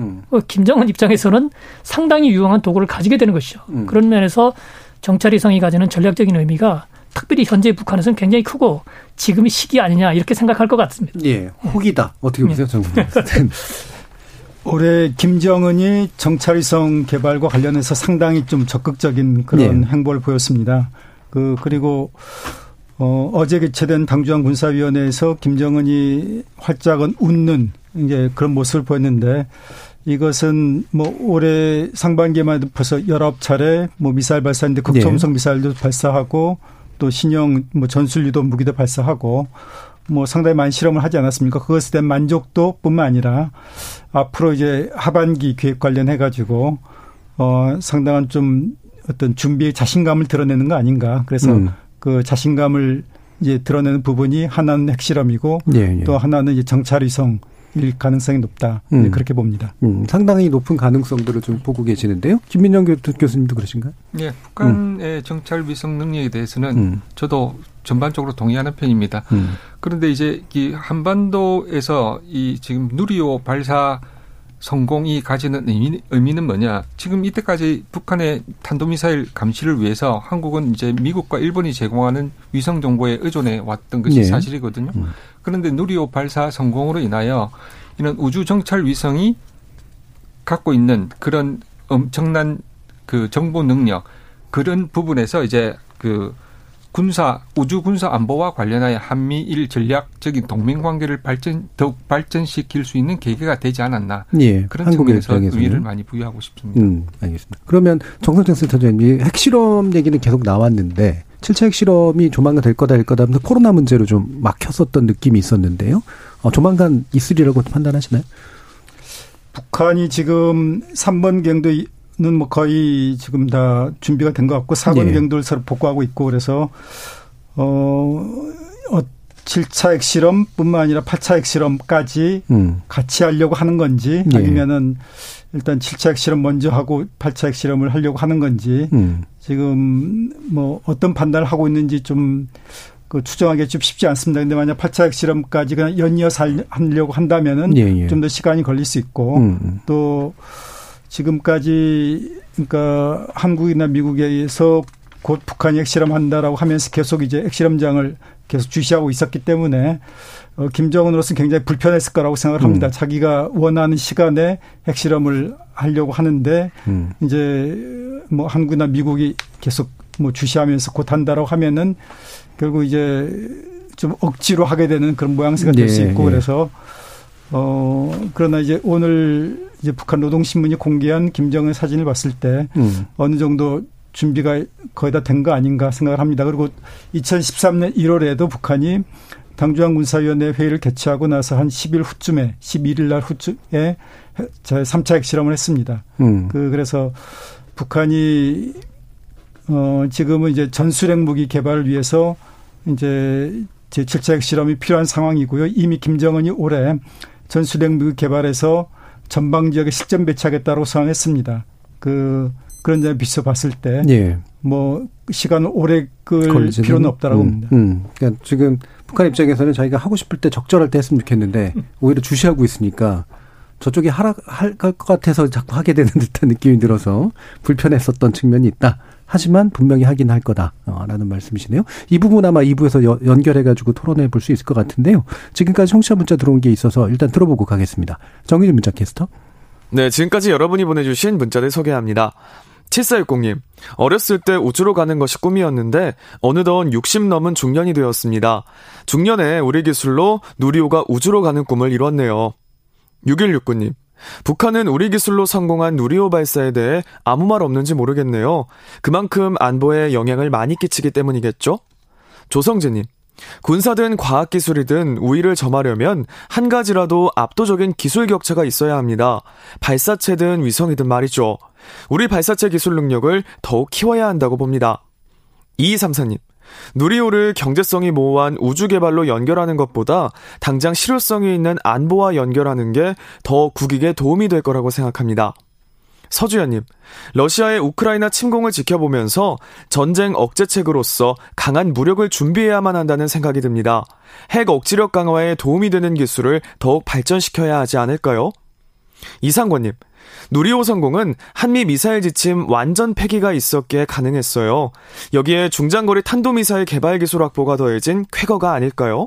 김정은 입장에서는 상당히 유용한 도구를 가지게 되는 것이죠. 그런 면에서 정찰위성이 가지는 전략적인 의미가 특별히 현재 북한에서는 굉장히 크고 지금이 시기 아니냐 이렇게 생각할 것 같습니다. 예, 혹이다. 어떻게 보세요? 정부는. 올해 김정은이 정찰위성 개발과 관련해서 상당히 좀 적극적인 그런 예. 행보를 보였습니다. 그리고 어제 개최된 당중앙 군사위원회에서 김정은이 활짝은 웃는 이제 그런 모습을 보였는데 이것은 뭐 올해 상반기만 해도 벌써 19차례 뭐 미사일 발사인데 극초음속 네. 미사일도 발사하고 또 신형 뭐 전술 유도 무기도 발사하고 뭐 상당히 많은 실험을 하지 않았습니까? 그것에 대한 만족도뿐만 아니라 앞으로 이제 하반기 계획 관련해 가지고 상당한 좀 어떤 준비의 자신감을 드러내는 거 아닌가. 그래서 그 자신감을 이제 드러내는 부분이 하나는 핵실험이고 예, 예. 또 하나는 이제 정찰위성일 가능성이 높다. 그렇게 봅니다. 상당히 높은 가능성들을 좀 보고 계시는데요. 김민형 교수님도 그러신가요? 예, 북한의 정찰위성 능력에 대해서는 저도 전반적으로 동의하는 편입니다. 그런데 이제 이 한반도에서 이 지금 누리호 발사 성공이 가지는 의미는 뭐냐. 지금 이때까지 북한의 탄도미사일 감시를 위해서 한국은 이제 미국과 일본이 제공하는 위성 정보에 의존해 왔던 것이 네. 사실이거든요. 그런데 누리호 발사 성공으로 인하여 이런 우주정찰위성이 갖고 있는 그런 엄청난 그 정보 능력, 그런 부분에서 이제 그 우주 군사 안보와 관련하여 한미일 전략적인 동맹 관계를 더욱 발전시킬 수 있는 계기가 되지 않았나. 예, 그런 측면에서 의미를 많이 부여하고 싶습니다. 알겠습니다. 그러면 정성장 센터장님, 핵실험 얘기는 계속 나왔는데 7차 핵실험이 조만간 될 거다 하면서 코로나 문제로 좀 막혔었던 느낌이 있었는데요. 조만간 있으리라고 판단하시나요? 북한이 지금 3번 경도 는 뭐 거의 지금 다 준비가 된 것 같고 4번 경도를 서로 복구하고 있고 그래서 7차 핵실험뿐만 아니라 8차 핵실험까지 같이 하려고 하는 건지 아니면은 일단 7차 핵실험 먼저 하고 8차 핵실험을 하려고 하는 건지 지금 뭐 어떤 판단을 하고 있는지 좀 그 추정하기 좀 쉽지 않습니다. 근데 만약 8차 핵실험까지 그냥 연이어서 하려고 한다면은 좀 더 시간이 걸릴 수 있고 또 지금까지 그러니까 한국이나 미국에서 곧 북한이 핵실험한다라고 하면서 계속 이제 핵실험장을 계속 주시하고 있었기 때문에 김정은으로서 굉장히 불편했을 거라고 생각을 합니다. 자기가 원하는 시간에 핵실험을 하려고 하는데 이제 뭐 한국이나 미국이 계속 뭐 주시하면서 곧 한다라고 하면은 결국 이제 좀 억지로 하게 되는 그런 모양새가 될 수 있고 그래서 그러나 이제 오늘 이제 북한 노동신문이 공개한 김정은 사진을 봤을 때 어느 정도 준비가 거의 다 된 거 아닌가 생각을 합니다. 그리고 2013년 1월에도 북한이 당중앙 군사위원회 회의를 개최하고 나서 한 11일 날 후쯤에 3차 핵실험을 했습니다. 그래서 북한이 지금은 이제 전술핵 무기 개발을 위해서 이제 제7차 핵실험이 필요한 상황이고요. 이미 김정은이 올해 전술핵 무기 개발에서 전방 지역에 실전 배치하겠다고 선언했습니다. 그런 점에 비춰 봤을 때, 뭐, 시간을 오래 끌 필요는 없다라고 봅니다. 그러니까 지금 북한 입장에서는 자기가 하고 싶을 때 적절할 때 했으면 좋겠는데, 오히려 주시하고 있으니까 저쪽이 할 것 같아서 자꾸 하게 되는 듯한 느낌이 들어서 불편했었던 측면이 있다. 하지만 분명히 하긴 할 거다라는 말씀이시네요. 이 부분 아마 2부에서 연결해가지고 토론해 볼 수 있을 것 같은데요. 지금까지 청취자 문자 들어온 게 있어서 일단 들어보고 가겠습니다. 정의진 문자 캐스터. 네, 지금까지 여러분이 보내주신 문자를 소개합니다. 7460님, 어렸을 때 우주로 가는 것이 꿈이었는데 어느덧 60 넘은 중년이 되었습니다. 중년에 우리 기술로 누리호가 우주로 가는 꿈을 이뤘네요. 6169님, 북한은 우리 기술로 성공한 누리호 발사에 대해 아무 말 없는지 모르겠네요. 그만큼 안보에 영향을 많이 끼치기 때문이겠죠? 조성재님, 군사든 과학기술이든 우위를 점하려면 한 가지라도 압도적인 기술 격차가 있어야 합니다. 발사체든 위성이든 말이죠. 우리 발사체 기술 능력을 더욱 키워야 한다고 봅니다. 2234님, 누리호를 경제성이 모호한 우주개발로 연결하는 것보다 당장 실효성이 있는 안보와 연결하는 게 더 국익에 도움이 될 거라고 생각합니다. 서주연님, 러시아의 우크라이나 침공을 지켜보면서 전쟁 억제책으로서 강한 무력을 준비해야만 한다는 생각이 듭니다. 핵 억지력 강화에 도움이 되는 기술을 더욱 발전시켜야 하지 않을까요? 이상권님, 누리호 성공은 한미 미사일 지침 완전 폐기가 있었기에 가능했어요. 여기에 중장거리 탄도미사일 개발 기술 확보가 더해진 쾌거가 아닐까요?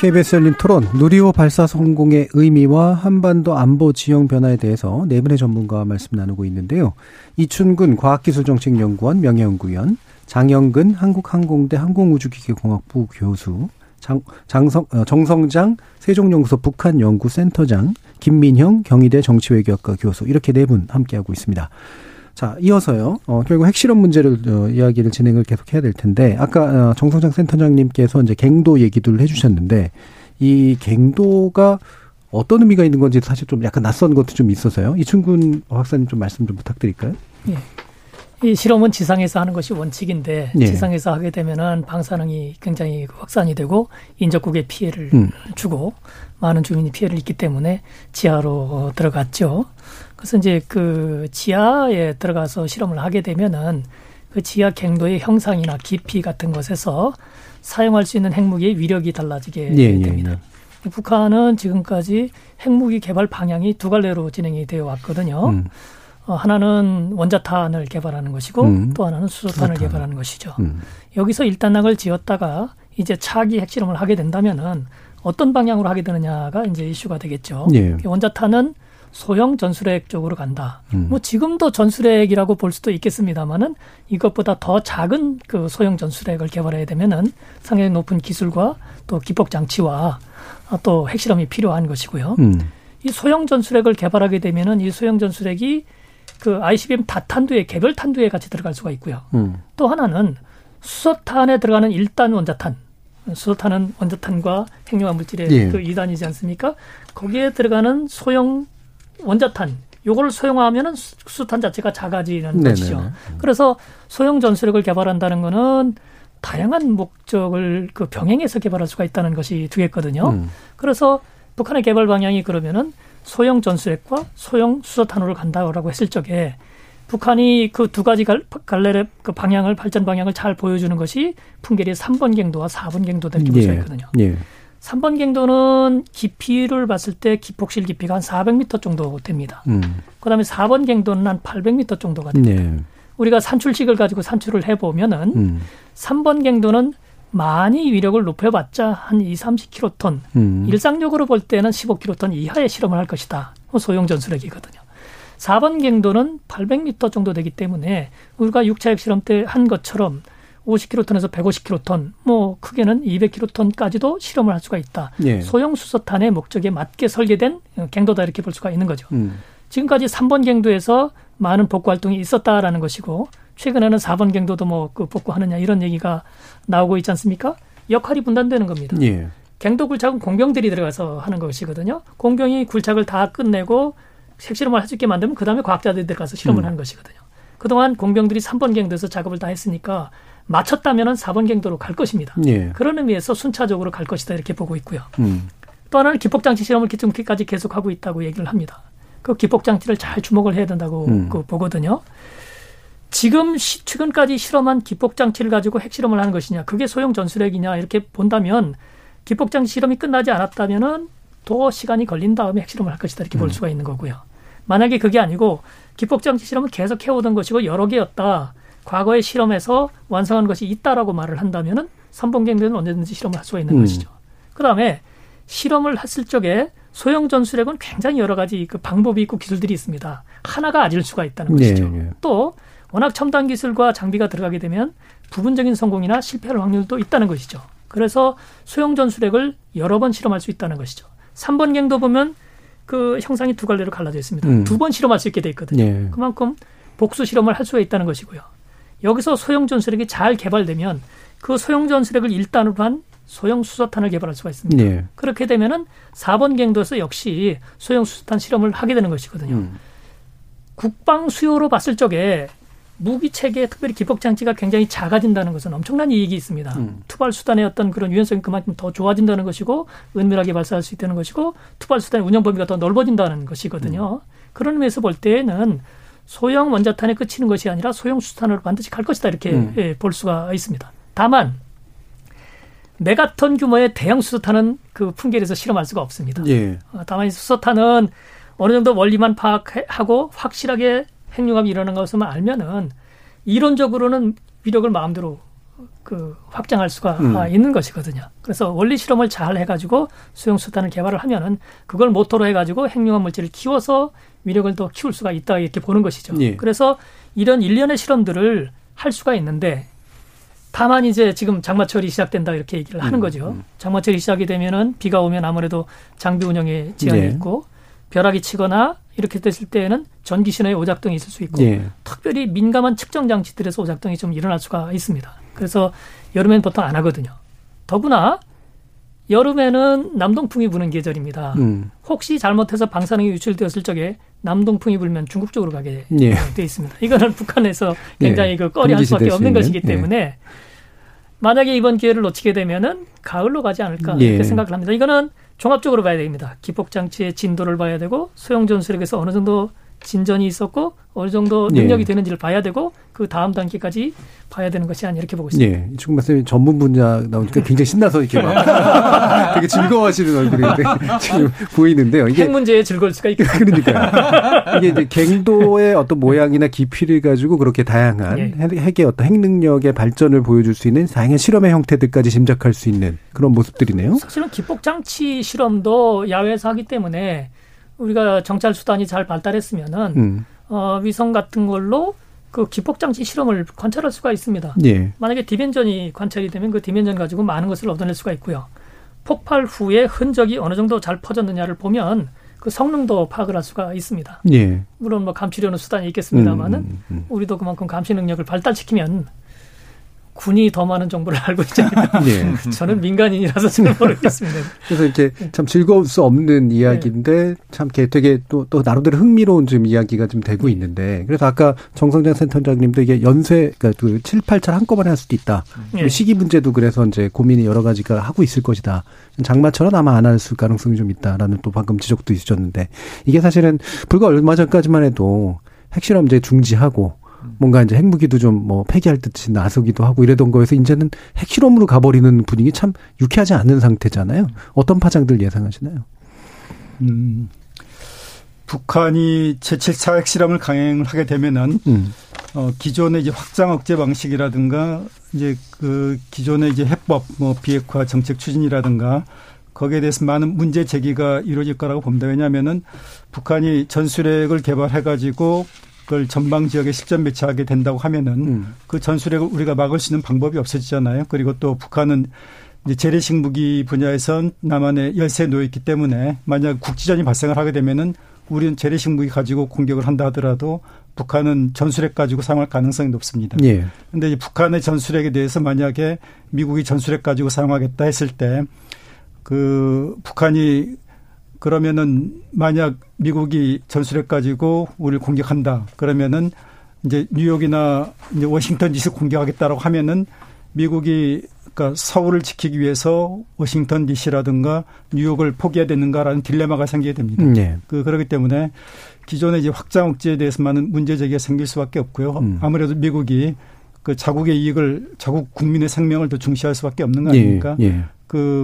KBS 열린 토론, 누리호 발사 성공의 의미와 한반도 안보 지형 변화에 대해서 네 분의 전문가와 말씀 나누고 있는데요. 이춘근 과학기술정책연구원 명예연구위원, 장영근 한국항공대 항공우주기계공학부 교수, 정성장 세종연구소 북한연구센터장, 김민형 경희대 정치외교학과 교수, 이렇게 네 분 함께하고 있습니다. 자, 이어서요. 결국 핵실험 문제를 이야기를 진행을 계속해야 될 텐데, 아까 정성장 센터장님께서 이제 갱도 얘기를 해주셨는데, 이 갱도가 어떤 의미가 있는 건지 사실 좀 약간 낯선 것도 좀 있어서요. 이춘근 박사님 좀 말씀 좀 부탁드릴까요? 예. 이 실험은 지상에서 하는 것이 원칙인데, 예. 지상에서 하게 되면은 방사능이 굉장히 확산이 되고 인접국에 피해를 주고 많은 주민이 피해를 입기 때문에 지하로 들어갔죠. 그래서 이제 그 지하에 들어가서 실험을 하게 되면은 그 지하 갱도의 형상이나 깊이 같은 것에서 사용할 수 있는 핵무기의 위력이 달라지게 됩니다. 북한은 지금까지 핵무기 개발 방향이 두 갈래로 진행이 되어 왔거든요. 하나는 원자탄을 개발하는 것이고 또 하나는 수소탄을 개발하는 것이죠. 여기서 일단락을 지었다가 이제 차기 핵실험을 하게 된다면은 어떤 방향으로 하게 되느냐가 이제 이슈가 되겠죠. 예. 원자탄은 소형 전술핵 쪽으로 간다. 뭐 지금도 전술핵이라고 볼 수도 있겠습니다만은 이것보다 더 작은 그 소형 전술핵을 개발해야 되면은 상당히 높은 기술과 또 기폭 장치와 또 핵실험이 필요한 것이고요. 이 소형 전술핵을 개발하게 되면은 이 소형 전술핵이 그 ICBM 다탄두에 개별 탄두에 같이 들어갈 수가 있고요. 또 하나는 수소탄에 들어가는 1단 원자탄. 수소탄은 원자탄과 핵융합 물질의 예. 그 2단이지 않습니까? 거기에 들어가는 소형 원자탄. 요거를 소형화하면은 수소탄 자체가 작아지는 네네네. 것이죠. 그래서 소형 전술핵을 개발한다는 거는 다양한 목적을 그 병행해서 개발할 수가 있다는 것이 되겠거든요. 그래서 북한의 개발 방향이 그러면은 소형 전술핵과 소형 수소탄으로 간다라고 했을 적에 북한이 그 두 가지 갈래의 그 방향을 발전 방향을 잘 보여주는 것이 풍계리의 3번 갱도와 4번 갱도를 볼 수가 있거든요. 예. 3번 갱도는 깊이를 봤을 때 기폭실 깊이가 한 400m 정도 됩니다. 그다음에 4번 갱도는 한 800m 정도가 됩니다. 예. 우리가 산출식을 가지고 산출을 해보면은 3번 갱도는 많이 위력을 높여봤자 한 2, 30킬로톤. 일상적으로 볼 때는 15킬로톤 이하의 실험을 할 것이다. 소형 전술핵이거든요. 4번 갱도는 800m 정도 되기 때문에 우리가 6차 핵실험 때 한 것처럼 50킬로톤에서 150킬로톤, 뭐 크게는 200킬로톤까지도 실험을 할 수가 있다. 예. 소형 수소탄의 목적에 맞게 설계된 갱도다 이렇게 볼 수가 있는 거죠. 지금까지 3번 갱도에서 많은 복구 활동이 있었다라는 것이고 최근에는 4번 갱도도 뭐 그 복구하느냐 이런 얘기가 나오고 있지 않습니까? 역할이 분단되는 겁니다. 예. 갱도 굴착은 공병들이 들어가서 하는 것이거든요. 공병이 굴착을 다 끝내고 핵실험을 할 수 있게 만들면 그다음에 과학자들이 들어가서 실험을 하는 것이거든요. 그동안 공병들이 3번 갱도에서 작업을 다 했으니까 마쳤다면 4번 갱도로 갈 것입니다. 예. 그런 의미에서 순차적으로 갈 것이다 이렇게 보고 있고요. 또 하나는 기폭장치 실험을 지금까지 계속하고 있다고 얘기를 합니다. 그 기폭장치를 잘 주목을 해야 된다고 그 보거든요. 지금 최근까지 실험한 기폭장치를 가지고 핵실험을 하는 것이냐, 그게 소형 전술핵이냐 이렇게 본다면 기폭장치 실험이 끝나지 않았다면 더 시간이 걸린 다음에 핵실험을 할 것이다 이렇게 볼 수가 있는 거고요. 만약에 그게 아니고 기폭장치 실험을 계속 해오던 것이고 여러 개였다. 과거의 실험에서 완성한 것이 있다라고 말을 한다면 3번 갱도는 언제든지 실험을 할 수가 있는 것이죠. 그다음에 실험을 했을 적에 소형 전술핵은 굉장히 여러 가지 그 방법이 있고 기술들이 있습니다. 하나가 아닐 수가 있다는 것이죠. 네, 네. 또 워낙 첨단 기술과 장비가 들어가게 되면 부분적인 성공이나 실패할 확률도 있다는 것이죠. 그래서 소형 전술핵을 여러 번 실험할 수 있다는 것이죠. 3번 갱도 보면 그 형상이 두 갈래로 갈라져 있습니다. 두 번 실험할 수 있게 돼 있거든요. 네. 그만큼 복수 실험을 할 수가 있다는 것이고요. 여기서 소형 전술핵이 잘 개발되면 그 소형 전술핵을 1단으로 한 소형 수소탄을 개발할 수가 있습니다. 네. 그렇게 되면은 4번 갱도에서 역시 소형 수소탄 실험을 하게 되는 것이거든요. 국방 수요로 봤을 적에 무기 체계에 특별히 기폭 장치가 굉장히 작아진다는 것은 엄청난 이익이 있습니다. 투발 수단의 어떤 그런 유연성이 그만큼 더 좋아진다는 것이고 은밀하게 발사할 수 있다는 것이고 투발 수단의 운영 범위가 더 넓어진다는 것이거든요. 그런 의미에서 볼 때에는 소형 원자탄에 그치는 것이 아니라 소형 수탄으로 반드시 갈 것이다 이렇게 예, 볼 수가 있습니다. 다만 메가톤 규모의 대형 수소탄은 그 풍계리에서 실험할 수가 없습니다. 예. 다만 수소탄은 어느 정도 원리만 파악하고 확실하게 핵융합이 일어나는 것만 알면은 이론적으로는 위력을 마음대로 그 확장할 수가 있는 것이거든요. 그래서 원리 실험을 잘 해가지고 수용 수단을 개발을 하면은 그걸 모토로 해가지고 핵융합 물질을 키워서 위력을 더 키울 수가 있다 이렇게 보는 것이죠. 예. 그래서 이런 일련의 실험들을 할 수가 있는데 다만 이제 지금 장마철이 시작된다 이렇게 얘기를 하는 거죠. 장마철이 시작이 되면은 비가 오면 아무래도 장비 운영에 지연이 예. 있고 벼락이 치거나 이렇게 됐을 때에는 전기 신호의 오작동이 있을 수 있고 예. 특별히 민감한 측정 장치들에서 오작동이 좀 일어날 수가 있습니다. 그래서 여름엔 보통 안 하거든요. 더구나 여름에는 남동풍이 부는 계절입니다. 혹시 잘못해서 방사능이 유출되었을 적에 남동풍이 불면 중국 쪽으로 가게 예. 돼 있습니다. 이거는 북한에서 굉장히 예. 그 꺼려할 수밖에 없는 것이기 때문에 예. 만약에 이번 기회를 놓치게 되면은 가을로 가지 않을까 이렇게 예. 생각을 합니다. 이거는 종합적으로 봐야 됩니다. 기폭장치의 진도를 봐야 되고 소형전술핵에서 어느 정도 진전이 있었고 어느 정도 능력이 예. 되는지를 봐야 되고 그 다음 단계까지 봐야 되는 것이 아니 이렇게 보고 있습니다. 예, 지금 말씀이 전문 분야 나오니까 굉장히 신나서 이렇게 막 되게 즐거워하시는 얼굴인데 지금 보이는데요. 이게 핵 문제에 즐거울 수가 있겠죠. 그러니까요. 이게 이제 갱도의 어떤 모양이나 깊이를 가지고 그렇게 다양한 예. 핵의 어떤 핵 능력의 발전을 보여줄 수 있는 다양한 실험의 형태들까지 짐작할 수 있는 그런 모습들이네요. 사실은 기폭 장치 실험도 야외에서 하기 때문에. 우리가 정찰 수단이 잘 발달했으면은 위성 같은 걸로 그 기폭장치 실험을 관찰할 수가 있습니다. 예. 만약에 디멘전이 관찰이 되면 그 디멘전 가지고 많은 것을 얻어낼 수가 있고요. 폭발 후에 흔적이 어느 정도 잘 퍼졌느냐를 보면 그 성능도 파악을 할 수가 있습니다. 예. 물론 뭐 감시려는 수단이 있겠습니다만은 우리도 그만큼 감시 능력을 발달시키면. 군이 더 많은 정보를 알고 있지 않을까. 예. 저는 민간인이라서 잘 모르겠습니다. 그래서 이렇게 참 즐거울 수 없는 이야기인데 예. 참 되게 또 나름대로 흥미로운 지금 이야기가 좀 되고 있는데 그래서 아까 정성장 센터장님도 이게 연쇄 그러니까 그 7, 8차를 한꺼번에 할 수도 있다. 예. 시기 문제도 그래서 이제 고민이 여러 가지가 하고 있을 것이다. 장마철은 아마 안 할 가능성이 좀 있다라는 또 방금 지적도 있으셨는데 이게 사실은 불과 얼마 전까지만 해도 핵실험제 중지하고 뭔가 이제 핵무기도 좀 뭐 폐기할 듯이 나서기도 하고 이러던 거에서 이제는 핵실험으로 가버리는 분위기 참 유쾌하지 않은 상태잖아요. 어떤 파장들 예상하시나요? 북한이 제7차 핵실험을 강행하게 되면은 기존의 이제 확장 억제 방식이라든가 이제 그 기존의 이제 해법 뭐 비핵화 정책 추진이라든가 거기에 대해서 많은 문제 제기가 이루어질 거라고 봅니다. 왜냐하면은 북한이 전술핵을 개발해가지고 그걸 전방 지역에 실전 배치하게 된다고 하면은 그 전술핵을 우리가 막을 수 있는 방법이 없어지잖아요. 그리고 또 북한은 이제 재래식 무기 분야에선 남한의 열세에 놓여 있기 때문에 만약 국지전이 발생을 하게 되면은 우리는 재래식 무기 가지고 공격을 한다 하더라도 북한은 전술핵 가지고 사용할 가능성이 높습니다. 예. 그런데 북한의 전술핵에 대해서 만약에 미국이 전술핵 가지고 사용하겠다 했을 때 그 북한이 그러면은 만약 미국이 전술핵 가지고 우리를 공격한다. 그러면은 이제 뉴욕이나 이제 워싱턴 DC 공격하겠다라고 하면은 미국이 그러니까 서울을 지키기 위해서 워싱턴 DC라든가 뉴욕을 포기해야 되는가라는 딜레마가 생기게 됩니다. 네. 그렇기 때문에 기존의 이제 확장 억제에 대해서만은 문제 제기가 생길 수밖에 없고요. 아무래도 미국이 그 자국의 이익을 자국 국민의 생명을 더 중시할 수밖에 없는 거 아닙니까? 네. 네.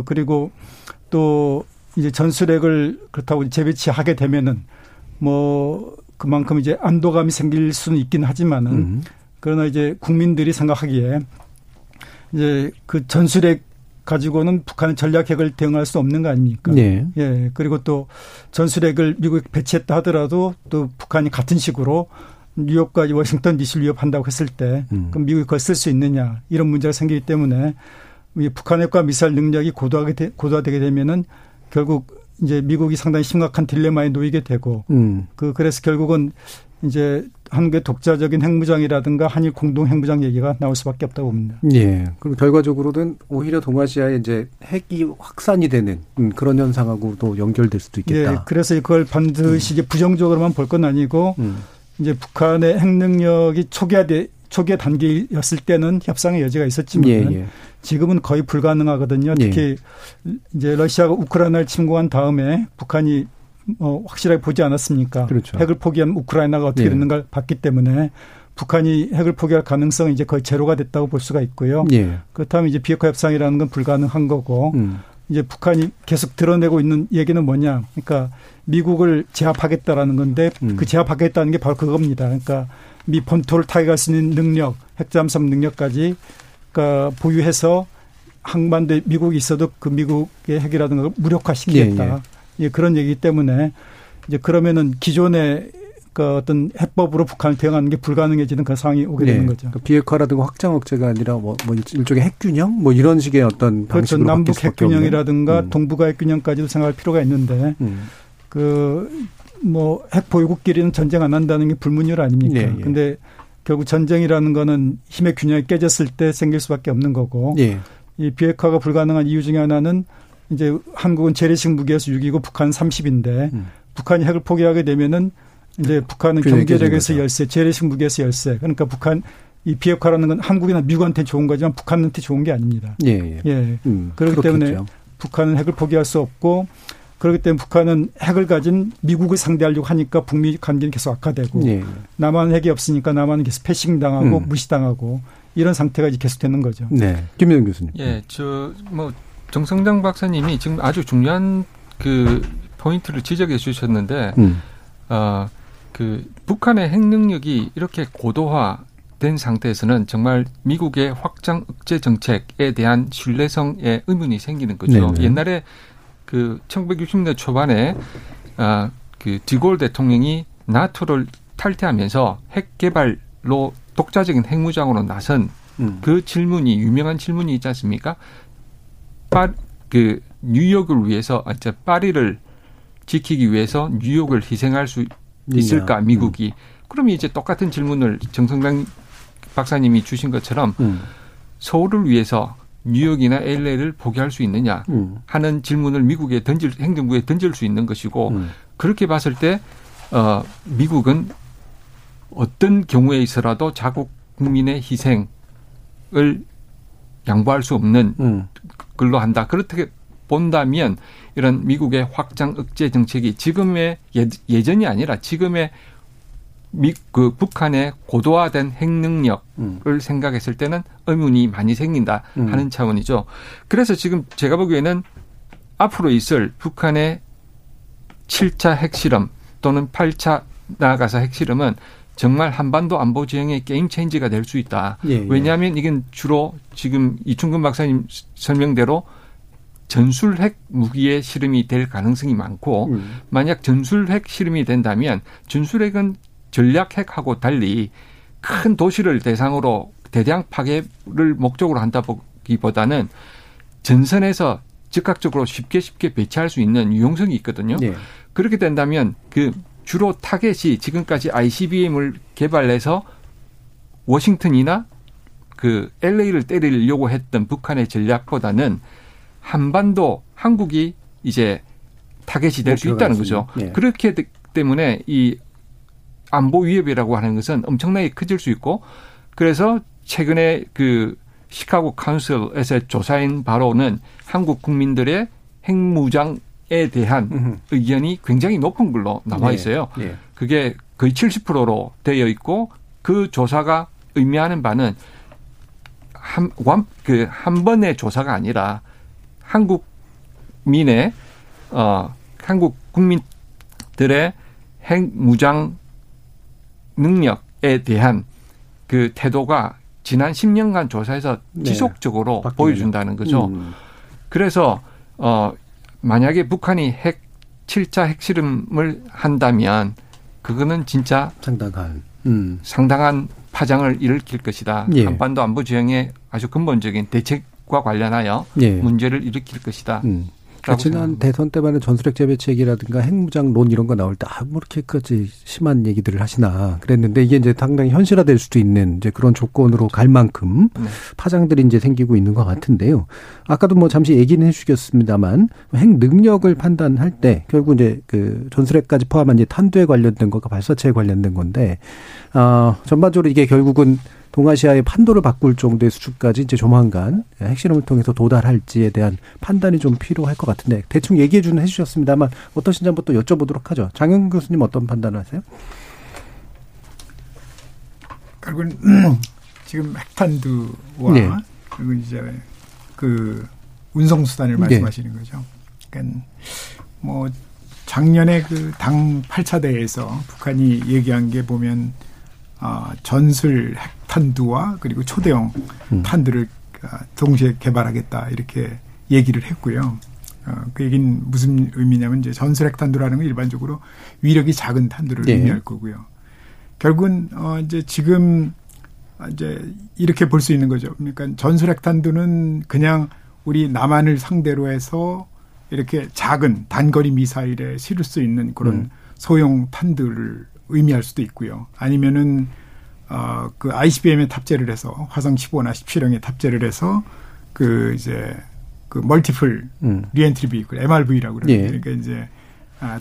그리고 또 이제 전술핵을 그렇다고 재배치하게 되면은 뭐 그만큼 이제 안도감이 생길 수는 있긴 하지만은 그러나 이제 국민들이 생각하기에 이제 그 전술핵 가지고는 북한의 전략핵을 대응할 수 없는 거 아닙니까? 네. 예. 그리고 또 전술핵을 미국에 배치했다 하더라도 또 북한이 같은 식으로 뉴욕과 워싱턴 DC를 위협한다고 했을 때 그럼 미국이 그걸 쓸 수 있느냐 이런 문제가 생기기 때문에 북한 핵과 미사일 능력이 고도화되게 되면은 결국 이제 미국이 상당히 심각한 딜레마에 놓이게 되고 그래서 결국은 이제 한국의 독자적인 핵무장이라든가 한일 공동 핵무장 얘기가 나올 수밖에 없다고 봅니다. 예. 그럼 결과적으로는 오히려 동아시아에 이제 핵이 확산이 되는 그런 현상하고도 연결될 수도 있겠다. 예. 그래서 그걸 반드시 이제 부정적으로만 볼 건 아니고 이제 북한의 핵 능력이 초기화 단계였을 때는 협상의 여지가 있었지만 예. 지금은 거의 불가능하거든요. 특히 예. 이제 러시아가 우크라이나를 침공한 다음에 북한이 확실하게 보지 않았습니까? 그렇죠. 핵을 포기하면 우크라이나가 어떻게 되는가를 예. 봤기 때문에 북한이 핵을 포기할 가능성이 이제 거의 제로가 됐다고 볼 수가 있고요. 예. 그렇다면 이제 비핵화 협상이라는 건 불가능한 거고 이제 북한이 계속 드러내고 있는 얘기는 뭐냐? 그러니까 미국을 제압하겠다라는 건데 그 제압하겠다는 게 바로 그겁니다. 그러니까 미 본토를 타격할 수 있는 능력, 핵잠수함 능력까지 보유해서 항만대 미국이 있어도 그 미국의 핵이라든가 무력화시키겠다. 예, 그런 얘기 때문에 이제 그러면은 기존의 그 어떤 해법으로 북한을 대응하는 게 불가능해지는 그런 상황이 오게 되는 거죠. 그러니까 비핵화라든가 확장 억제가 아니라 뭐 일종의 핵균형 뭐 이런 식의 어떤 방식으로 바뀔 수밖에 없는. 남북 핵균형이라든가 동북아 핵균형까지도 생각할 필요가 있는데 그 뭐 핵 보유국끼리는 전쟁 안 한다는 게 불문율 아닙니까? 그런데 결국 전쟁이라는 거는 힘의 균형이 깨졌을 때 생길 수밖에 없는 거고 이 비핵화가 불가능한 이유 중에 하나는 이제 한국은 재래식 무기에서 6이고 북한은 30인데 북한이 핵을 포기하게 되면은 이제 북한은 경제력에서 열세, 재래식 무기에서 열세. 그러니까 북한 이 비핵화라는 건 한국이나 미국한테 좋은 거지만 북한한테 좋은 게 아닙니다. 그렇기 때문에 북한은 핵을 포기할 수 없고 그렇기 때문에 북한은 핵을 가진 미국을 상대하려고 하니까 북미 관계는 계속 악화되고 남한은 핵이 없으니까 남한은 계속 패싱당하고 무시당하고 이런 상태가 이제 계속되는 거죠. 김민형 교수님. 정성장 박사님이 지금 아주 중요한 그 포인트를 지적해 주셨는데 북한의 핵 능력이 이렇게 고도화된 상태에서는 정말 미국의 확장 억제 정책에 대한 신뢰성에 의문이 생기는 거죠. 옛날에 그 1960년대 초반에 그 드골 대통령이 나토를 탈퇴하면서 핵 개발로 독자적인 핵무장으로 나선 그 질문이 유명한 질문이 있지 않습니까? 그 뉴욕을 위해서 파리를 지키기 위해서 뉴욕을 희생할 수 있을까 미국이. 그럼 이제 똑같은 질문을 정성장 박사님이 주신 것처럼 서울을 위해서 뉴욕이나 LA를 포기할 수 있느냐 하는 질문을 미국에 행정부에 던질 수 있는 것이고 그렇게 봤을 때 미국은 어떤 경우에 있어라도 자국 국민의 희생을 양보할 수 없는 걸로 한다. 그렇게 본다면 이런 미국의 확장 억제 정책이 지금의 예전이 아니라 지금의 그 북한의 고도화된 핵 능력을 생각했을 때는 의문이 많이 생긴다 하는 차원이죠. 그래서 지금 제가 보기에는 앞으로 있을 북한의 7차 핵실험 또는 8차 나아가서 핵실험은 정말 한반도 안보 지형의 게임 체인지가 될 수 있다. 왜냐하면 이건 주로 지금 이춘근 박사님 설명대로 전술 핵 무기의 실험이 될 가능성이 많고 만약 전술 핵 실험이 된다면 전술 핵은 전략 핵하고 달리 큰 도시를 대상으로 대량 파괴를 목적으로 한다기보다는 전선에서 즉각적으로 쉽게 배치할 수 있는 유용성이 있거든요. 그렇게 된다면 그 주로 타겟이 지금까지 ICBM을 개발해서 워싱턴이나 그 LA를 때리려고 했던 북한의 전략보다는 한반도 한국이 이제 타겟이 될 수 있다는 거죠. 그렇기 때문에 이 안보 위협이라고 하는 것은 엄청나게 커질 수 있고 그래서 최근에 그 시카고 카운슬에서의 조사인 바로는 한국 국민들의 핵무장에 대한 의견이 굉장히 높은 걸로 나와 있어요. 그게 거의 70%로 되어 있고 그 조사가 의미하는 바는 한 번의 조사가 아니라 한국 국민들의 핵 무장 능력에 대한 그 태도가 지난 10년간 조사에서 지속적으로 보여준다는 거죠. 그래서 만약에 북한이 7차 핵실험을 한다면 그거는 진짜 상당한 파장을 일으킬 것이다. 한반도 안보 지형의 아주 근본적인 대책 과 관련하여 문제를 일으킬 것이다. 그러니까 지난 대선 때만에 전술핵 재배치 얘기라든가 핵무장론 이런 거 나올 때 뭐 이렇게까지 심한 얘기들을 하시나 그랬는데 이게 이제 당장 현실화될 수도 있는 이제 그런 조건으로 갈 만큼 파장들이 이제 생기고 있는 것 같은데요. 아까도 뭐 잠시 얘기는 해주셨습니다만 핵 능력을 판단할 때 결국 이제 그 전술핵까지 포함한 이제 탄두에 관련된 것과 발사체에 관련된 건데 전반적으로 이게 결국은 동아시아의 판도를 바꿀 정도의 수준까지 이제 조만간 핵실험을 통해서 도달할지에 대한 판단이 좀 필요할 것 같은데 대충 해주셨습니다만 어떠신지 한번 또 여쭤보도록 하죠. 장영근 교수님 어떤 판단을 하세요? 결국은 지금 핵탄두와 그리고 이제 그 운송수단을 말씀하시는 거죠. 그러니까 뭐 작년에 그 당 8차 대회에서 북한이 얘기한 게 보면 전술 핵탄두와 그리고 초대형 탄두를 동시에 개발하겠다 이렇게 얘기를 했고요. 그 얘기는 무슨 의미냐면 이제 전술핵 탄두라는 건 일반적으로 위력이 작은 탄두를 네. 의미할 거고요. 결국은 이제 지금 이제 이렇게 볼 수 있는 거죠. 그러니까 전술핵 탄두는 그냥 우리 남한을 상대로 해서 이렇게 작은 단거리 미사일에 실을 수 있는 그런 소형 탄두를 의미할 수도 있고요. 아니면은 그 ICBM에 탑재를 해서 화성 15나 17형에 탑재를 해서 그 이제 그 멀티플 리엔트리 비클 MRV라고 그러는데 예. 그러니까 이제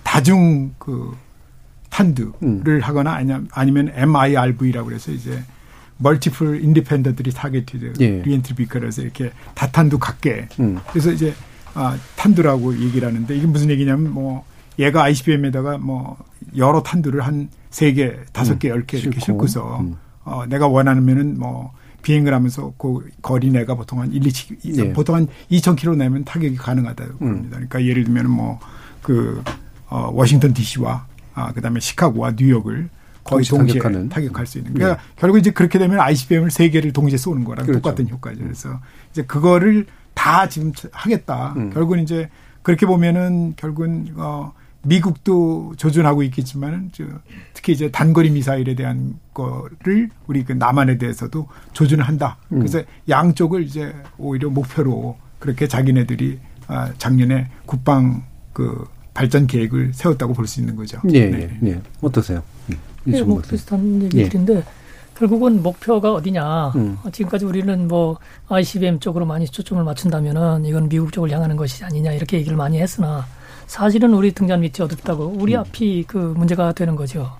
다중 그 탄두를 하거나 아니면 MIRV라고 그래서 이제 멀티플 인디펜던트리 타겟티드 리엔트리 비클에서 이렇게 다탄두 각계 그래서 이제 탄두라고 얘기를 하는데 이게 무슨 얘기냐면 뭐 얘가 ICBM에다가 뭐 여러 탄두를 한 3개, 5개, 10개 이렇게 싣고서 내가 원하면은 뭐 비행을 하면서 그 거리 내가 보통 한 보통 한 2,000km 내면 타격이 가능하다고 합니다. 그러니까 예를 들면 뭐 그 워싱턴 DC와 그다음에 시카고와 뉴욕을 거의 동시에 타격할 수 있는. 그러니까 결국 이제 그렇게 되면 ICBM을 3개를 동시에 쏘는 거랑 그렇죠. 똑같은 효과죠. 그래서 이제 그거를 다 지금 하겠다. 결국은 이제 그렇게 보면은 결국은 미국도 조준하고 있겠지만 특히 이제 단거리 미사일에 대한 거를 우리 그 남한에 대해서도 조준한다. 그래서 양쪽을 이제 오히려 목표로 그렇게 자기네들이 작년에 국방 그 발전 계획을 세웠다고 볼 수 있는 거죠. 예, 네. 예, 예. 어떠세요? 예, 뭐 비슷한 얘기인데 결국은 목표가 어디냐. 지금까지 우리는 뭐 ICBM 쪽으로 많이 초점을 맞춘다면은 이건 미국 쪽을 향하는 것이 아니냐 이렇게 얘기를 많이 했으나 사실은 우리 등잔 밑이 어둡다고 우리 앞이 그 문제가 되는 거죠.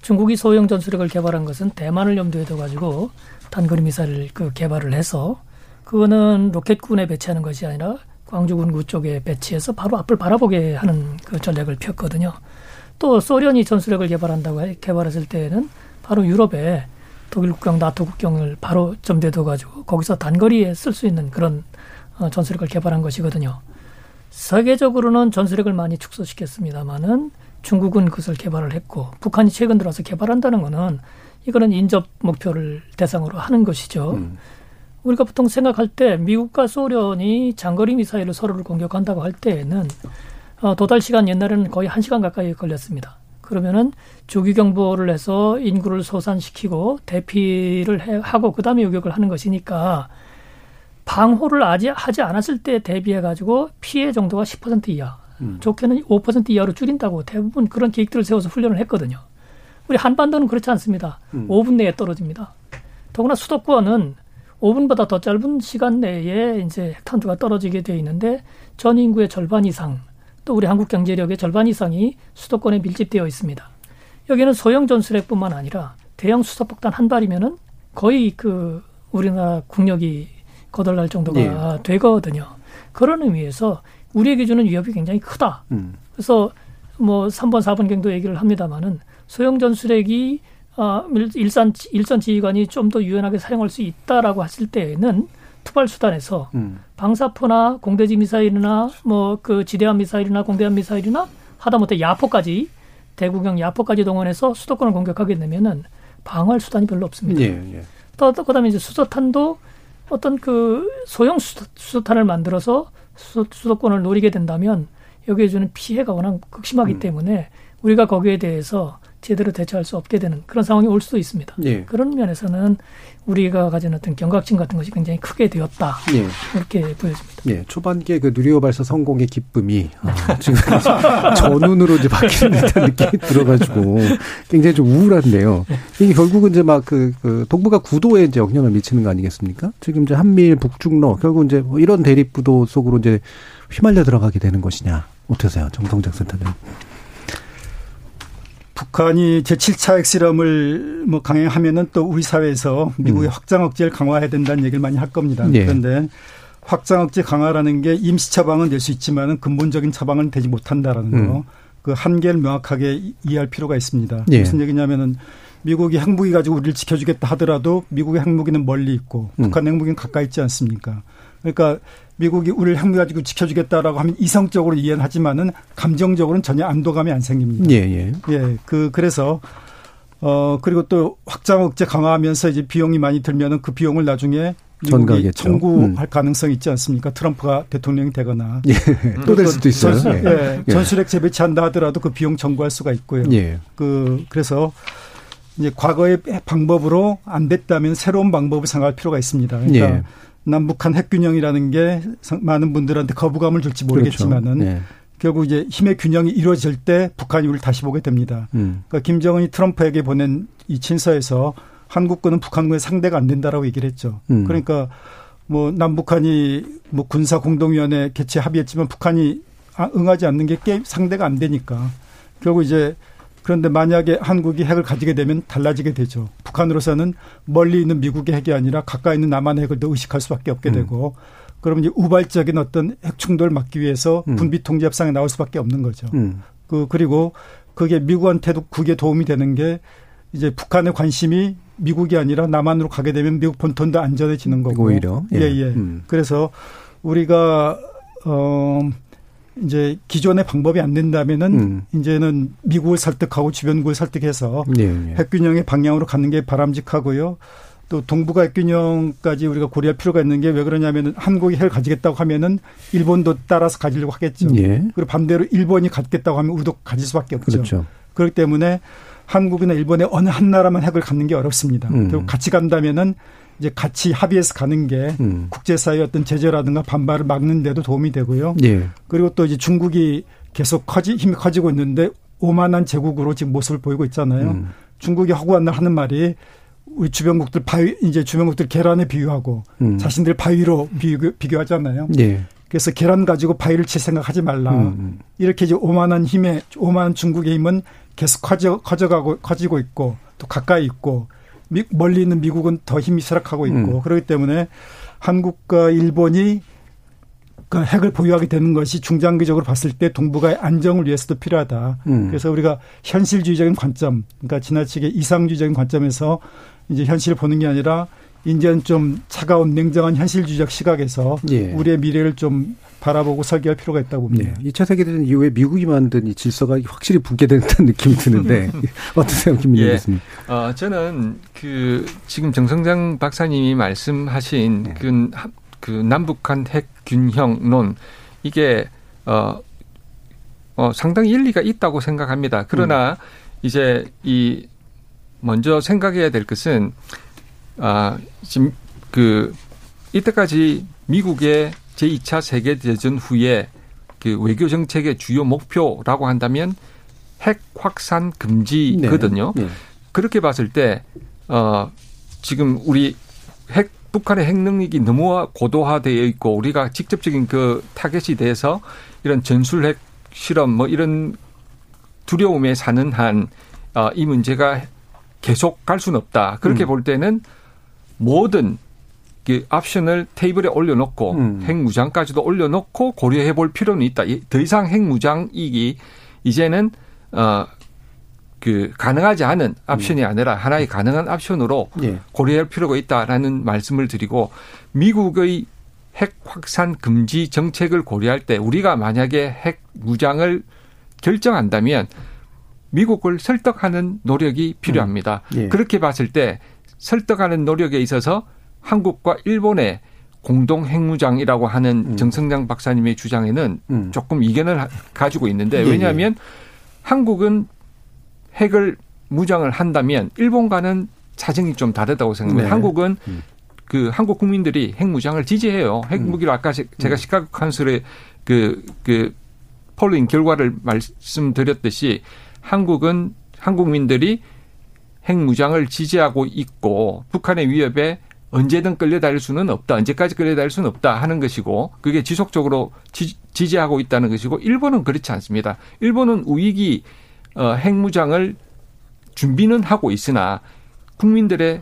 중국이 소형 전술핵을 개발한 것은 대만을 염두에 둬가지고 단거리 미사일을 그 개발을 해서 그거는 로켓군에 배치하는 것이 아니라 광주군구 쪽에 배치해서 바로 앞을 바라보게 하는 그 전략을 폈거든요. 또 소련이 전술핵을 개발한다고 개발했을 때에는 바로 유럽에 독일 국경, 나토 국경을 바로 점대 둬가지고 거기서 단거리에 쓸 수 있는 그런 전술핵을 개발한 것이거든요. 세계적으로는 전술핵을 많이 축소시켰습니다만은 중국은 그것을 개발을 했고 북한이 최근 들어서 개발한다는 거는 이거는 인접 목표를 대상으로 하는 것이죠. 우리가 보통 생각할 때 미국과 소련이 장거리 미사일로 서로를 공격한다고 할 때에는 도달 시간 옛날에는 거의 1시간 가까이 걸렸습니다. 그러면은 조기경보를 해서 인구를 소산시키고 대피를 하고 그다음에 요격을 하는 것이니까 방호를 하지 않았을 때 대비해가지고 피해 정도가 10% 이하, 좋게는 5% 이하로 줄인다고 대부분 그런 계획들을 세워서 훈련을 했거든요. 우리 한반도는 그렇지 않습니다. 5분 내에 떨어집니다. 더구나 수도권은 5분보다 더 짧은 시간 내에 이제 핵탄두가 떨어지게 되어 있는데 전 인구의 절반 이상, 또 우리 한국 경제력의 절반 이상이 수도권에 밀집되어 있습니다. 여기는 소형 전술핵뿐만 아니라 대형 수소폭탄 한 발이면은 거의 그 우리나라 국력이 거덜날 정도가 예. 되거든요. 그런 의미에서 우리의 기준은 위협이 굉장히 크다. 그래서 뭐 3번, 4번 경도 얘기를 합니다만은 소형 전술핵이 일선 지휘관이 좀 더 유연하게 사용할 수 있다라고 했을 때에는 투발 수단에서 방사포나 공대지 미사일이나 뭐 그 지대함 미사일이나 공대함 미사일이나 하다못해 야포까지 대구경 야포까지 동원해서 수도권을 공격하게 되면은 방어할 수단이 별로 없습니다. 예, 예. 또 그다음에 이제 수소탄도 어떤 그 소형 수소탄을 만들어서 수도권을 노리게 된다면 여기에 주는 피해가 워낙 극심하기 때문에 우리가 거기에 대해서 제대로 대처할 수 없게 되는 그런 상황이 올 수도 있습니다. 예. 그런 면에서는 우리가 가진 어떤 경각심 같은 것이 굉장히 크게 되었다. 예. 이렇게 보여집니다. 예. 초반기에 그 누리호 발사 성공의 기쁨이 지금 전운으로 이제 바뀌는 듯한 느낌이 들어가지고 굉장히 좀 우울한데요. 이게 결국은 이제 막 그 동북아 구도에 이제 영향을 미치는 거 아니겠습니까? 지금 이제 한미일 북중러 결국 이제 뭐 이런 대립구도 속으로 이제 휘말려 들어가게 되는 것이냐. 어떠세요, 정성장 센터는? 북한이 제7차 핵실험을 뭐 강행하면은 또 우리 사회에서 미국의 확장 억제를 강화해야 된다는 얘기를 많이 할 겁니다. 네. 그런데 확장 억제 강화라는 게 임시 처방은 될 수 있지만은 근본적인 처방은 되지 못한다라는 거. 그 한계를 명확하게 이해할 필요가 있습니다. 네. 무슨 얘기냐면은 미국이 핵무기 가지고 우리를 지켜주겠다 하더라도 미국의 핵무기는 멀리 있고 북한 핵무기는 가까이 있지 않습니까? 그러니까 미국이 우리를 핵무기 가지고 지켜주겠다라고 하면 이성적으로 이해는 하지만은 감정적으로는 전혀 안도감이 안 생깁니다. 예예. 예. 그래서 그리고 또 확장 억제 강화하면서 이제 비용이 많이 들면은 그 비용을 나중에 미국이 청구할 가능성이 있지 않습니까? 트럼프가 대통령이 되거나. 예. 또 될 수도 있어요. 예. 예. 전술핵 재배치한다 하더라도 그 비용 청구할 수가 있고요. 예. 그래서 이제 과거의 방법으로 안 됐다면 새로운 방법을 생각할 필요가 있습니다. 그러니까 예. 남북한 핵균형이라는 게 많은 분들한테 거부감을 줄지 모르겠지만은 그렇죠. 예. 결국 이제 힘의 균형이 이루어질 때 북한이 우리를 다시 보게 됩니다. 그러니까 김정은이 트럼프에게 보낸 이 친서에서 한국군은 북한군의 상대가 안 된다라고 얘기를 했죠. 그러니까 뭐 남북한이 뭐 군사 공동위원회 개최 합의했지만 북한이 응하지 않는 게 상대가 안 되니까 결국 이제 그런데 만약에 한국이 핵을 가지게 되면 달라지게 되죠. 북한으로서는 멀리 있는 미국의 핵이 아니라 가까이 있는 남한의 핵을 더 의식할 수밖에 없게 되고 그러면 이제 우발적인 어떤 핵 충돌을 막기 위해서 군비 통제 협상에 나올 수밖에 없는 거죠. 그리고 그게 미국한테도 그게 도움이 되는 게 이제 북한의 관심이 미국이 아니라 남한으로 가게 되면 미국 본토도 안전해지는 거고. 오히려. 예, 예. 그래서 우리가 이제 기존의 방법이 안 된다면은 이제는 미국을 설득하고 주변국을 설득해서 예, 예. 핵균형의 방향으로 가는 게 바람직하고요. 또 동북아 핵균형까지 우리가 고려할 필요가 있는 게 왜 그러냐면은 한국이 핵을 가지겠다고 하면은 일본도 따라서 가지려고 하겠죠. 예. 그리고 반대로 일본이 갖겠다고 하면 우리도 가질 수밖에 없죠. 그렇죠. 그렇기 때문에 한국이나 일본의 어느 한 나라만 핵을 갖는 게 어렵습니다. 그리고 같이 간다면은 이제 같이 합의해서 가는 게 국제사회의 어떤 제재라든가 반발을 막는 데도 도움이 되고요. 예. 그리고 또 이제 중국이 계속 힘이 커지고 있는데 오만한 제국으로 지금 모습을 보이고 있잖아요. 중국이 허구한 날 하는 말이 우리 주변국들 바위, 이제 주변국들 계란에 비유하고 자신들 바위로 비교하잖아요. 예. 그래서 계란 가지고 바위를 칠 생각하지 말라. 이렇게 이제 오만한 중국의 힘은 계속 커지고 있고 또 가까이 있고 멀리 있는 미국은 더 힘이 쇠락하고 있고 그렇기 때문에 한국과 일본이 그러니까 핵을 보유하게 되는 것이 중장기적으로 봤을 때 동북아의 안정을 위해서도 필요하다. 그래서 우리가 현실주의적인 관점, 그러니까 지나치게 이상주의적인 관점에서 이제 현실을 보는 게 아니라 이제는 좀 차가운 냉정한 현실주의적 시각에서 예. 우리의 미래를 좀 바라보고 설계할 필요가 있다고 봅니다. 예. 2차 세계대전 이후에 미국이 만든 이 질서가 확실히 붕괴된다는 느낌이 드는데 어떠세요, 김민형 교수님? 예. 저는 지금 정성장 박사님이 말씀하신 예. 그 남북한 핵 균형론 이게 상당히 일리가 있다고 생각합니다. 그러나 이제 이 먼저 생각해야 될 것은 지금 이때까지 미국의 제2차 세계대전 후에 그 외교 정책의 주요 목표라고 한다면 핵 확산 금지거든요. 네. 네. 그렇게 봤을 때 지금 우리 북한의 핵 능력이 너무 고도화되어 있고 우리가 직접적인 그 타겟이 돼서 이런 전술핵 실험 뭐 이런 두려움에 사는 한 이 문제가 계속 갈 수는 없다. 그렇게 볼 때는 모든 그 옵션을 테이블에 올려놓고 핵무장까지도 올려놓고 고려해 볼 필요는 있다. 더 이상 핵무장이 이제는 가능하지 않은 옵션이 아니라 하나의 가능한 옵션으로 예. 고려할 필요가 있다라는 말씀을 드리고 미국의 핵 확산 금지 정책을 고려할 때 우리가 만약에 핵 무장을 결정한다면 미국을 설득하는 노력이 필요합니다. 예. 그렇게 봤을 때 설득하는 노력에 있어서 한국과 일본의 공동 핵무장이라고 하는 정성장 박사님의 주장에는 조금 이견을 가지고 있는데 왜냐하면 예. 한국은 핵을 무장을 한다면 일본과는 사정이 좀 다르다고 생각합니다. 네. 한국은 한국 국민들이 핵 무장을 지지해요. 핵 무기로 아까 제가 시카고 컨설의 그 폴링 결과를 말씀드렸듯이 한국은 한국민들이 핵 무장을 지지하고 있고 북한의 위협에 언제든 끌려다닐 수는 없다. 언제까지 끌려다닐 수는 없다 하는 것이고 그게 지속적으로 지지하고 있다는 것이고 일본은 그렇지 않습니다. 일본은 우익이 핵무장을 준비는 하고 있으나 국민들의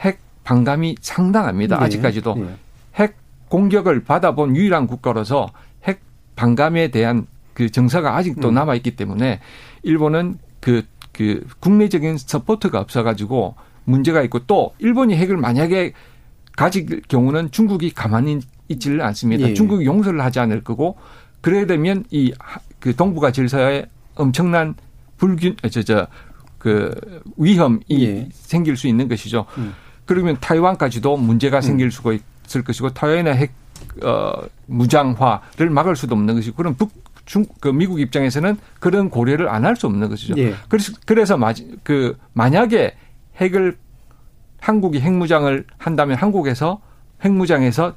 핵 반감이 상당합니다. 네. 아직까지도 네. 핵 공격을 받아본 유일한 국가로서 핵 반감에 대한 그 정서가 아직도 남아있기 때문에 일본은 그 국내적인 서포트가 없어가지고 문제가 있고 또 일본이 핵을 만약에 가질 경우는 중국이 가만히 있지를 않습니다. 네. 중국이 용서를 하지 않을 거고 그래야 되면 그 동북아 질서에 엄청난 위험이 예. 생길 수 있는 것이죠. 그러면 타이완까지도 문제가 생길 수가 없을 것이고 타이완의 핵 무장화를 막을 수도 없는 것이고 그런 미국 입장에서는 그런 고려를 안 할 수 없는 것이죠. 예. 그래서 만약에 한국이 핵무장을 한다면 한국에서 핵무장에서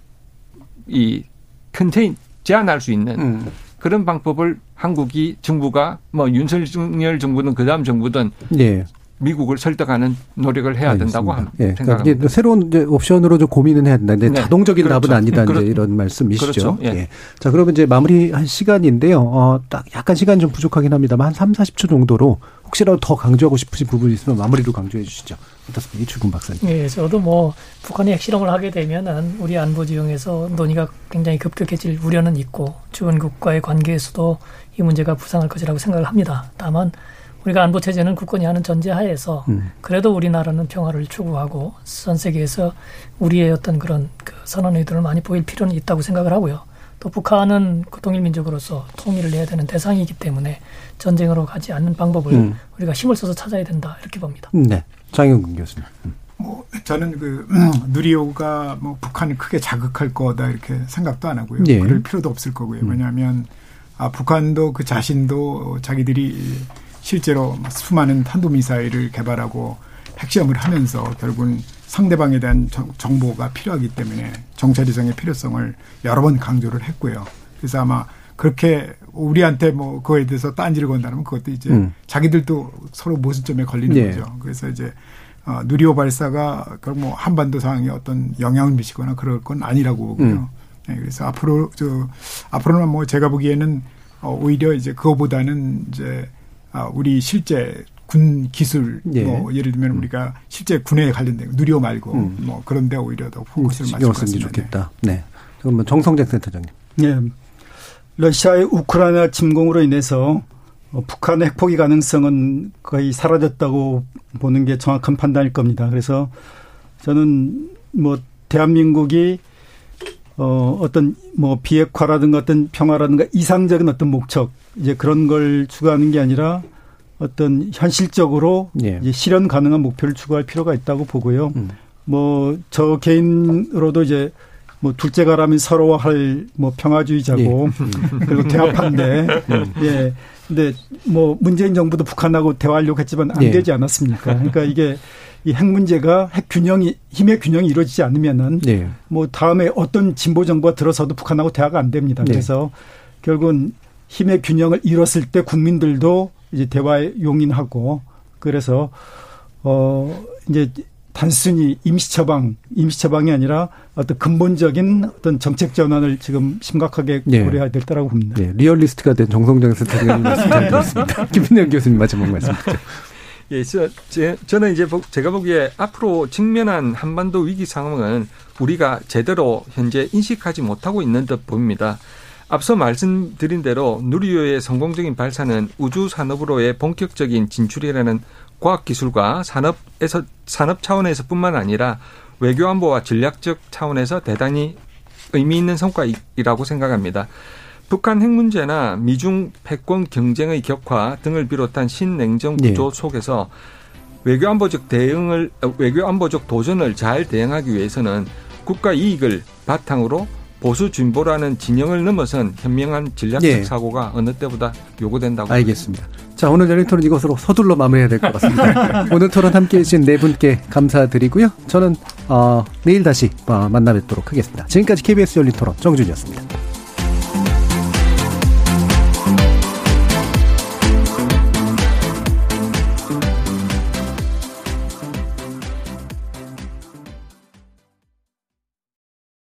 이 컨테인 제한할 수 있는 그런 방법을 한국이 정부가 윤석열 정부든 그다음 정부든 예. 미국을 설득하는 노력을 해야 된다고 합니다. 예. 생각합니다. 이제 새로운 이제 옵션으로 좀 고민은 해야 된다. 네. 자동적인 그렇죠. 답은 아니다. 이제 이런 말씀이시죠. 그렇죠. 예. 예. 자, 그러면 이제 마무리할 시간인데요. 딱 약간 시간 좀 부족하긴 합니다만 한 3, 40초 정도로 혹시라도 더 강조하고 싶으신 부분이 있으면 마무리로 강조해 주시죠. 어떻습니까? 이춘근 박사님. 예, 저도 북한이 핵실험을 하게 되면 우리 안보 지형에서 논의가 굉장히 급격해질 우려는 있고 주변국과의 관계에서도 이 문제가 부상할 것이라고 생각을 합니다. 다만 우리가 안보 체제는 굳건히 하는 전제하에서 그래도 우리나라는 평화를 추구하고 전 세계에서 우리의 어떤 그런 선한 의도를 많이 보일 필요는 있다고 생각을 하고요. 또 북한은 동일민족으로서 통일을 해야 되는 대상이기 때문에 전쟁으로 가지 않는 방법을 우리가 힘을 써서 찾아야 된다 이렇게 봅니다. 네, 장영근 교수님. 저는 누리호가 북한을 크게 자극할 거다 이렇게 생각도 안 하고요. 네. 그럴 필요도 없을 거고요. 왜냐하면 북한도 그 자신도 자기들이 실제로 수많은 탄도미사일을 개발하고 핵시험을 하면서 결국은 상대방에 대한 정보가 필요하기 때문에 정찰위성의 필요성을 여러 번 강조를 했고요. 그래서 아마 그렇게 우리한테 그거에 대해서 딴지를 건다면 그것도 이제 자기들도 서로 모순점에 걸리는 예. 거죠. 그래서 이제 누리호 발사가 결국 한반도 상황에 어떤 영향을 미치거나 그럴 건 아니라고 보고요. 네, 그래서 앞으로는 제가 보기에는 오히려 이제 그거보다는 이제 우리 실제 군 기술, 예. 예를 들면 우리가 실제 군에 관련된 누리호 말고 그런데 오히려 더 포커스를 맞출 것 같습니다. 좋겠다. 네. 그럼 정성장 센터장님. 네. 러시아의 우크라이나 침공으로 인해서 북한의 핵포기 가능성은 거의 사라졌다고 보는 게 정확한 판단일 겁니다. 그래서 저는 대한민국이 어떤 비핵화라든가 어떤 평화라든가 이상적인 어떤 목적 이제 그런 걸 추구하는 게 아니라 어떤 현실적으로 예. 이제 실현 가능한 목표를 추구할 필요가 있다고 보고요. 저 개인으로도 이제 둘째 가람이 서러워할 평화주의자고 예. 그리고 대화판데 예. 근데 문재인 정부도 북한하고 대화하려고 했지만 안 예. 되지 않았습니까? 그러니까 이게 이 핵 문제가 힘의 균형이 이루어지지 않으면은 네. 다음에 어떤 진보 정부가 들어서도 북한하고 대화가 안 됩니다. 네. 그래서 결국은 힘의 균형을 이뤘을 때 국민들도 이제 대화에 용인하고 그래서 이제 단순히 임시 처방이 아니라 어떤 근본적인 어떤 정책 전환을 지금 심각하게 고려해야 될 거라고 봅니다. 네. 리얼리스트가 된 정성장 선생님 말씀 잘 들었습니다. 김민형 교수님 마지막 말씀이죠. 예, 저는 이제 제가 보기에 앞으로 직면한 한반도 위기 상황은 우리가 제대로 현재 인식하지 못하고 있는 듯 보입니다. 앞서 말씀드린 대로 누리호의 성공적인 발사는 우주 산업으로의 본격적인 진출이라는 과학기술과 산업 차원에서뿐만 아니라 외교안보와 전략적 차원에서 대단히 의미 있는 성과이라고 생각합니다. 북한 핵 문제나 미중 패권 경쟁의 격화 등을 비롯한 신냉전 구조 네. 속에서 외교안보적 도전을 잘 대응하기 위해서는 국가 이익을 바탕으로 보수 진보라는 진영을 넘어선 현명한 전략적 네. 사고가 어느 때보다 요구된다고 알겠습니다. 합니다. 자, 오늘 열린 토론 이것으로 서둘러 마무리해야 될 것 같습니다. 오늘 토론 함께해 주신 네 분께 감사드리고요. 저는 내일 다시 만나 뵙도록 하겠습니다. 지금까지 KBS 열린 토론 정준이었습니다.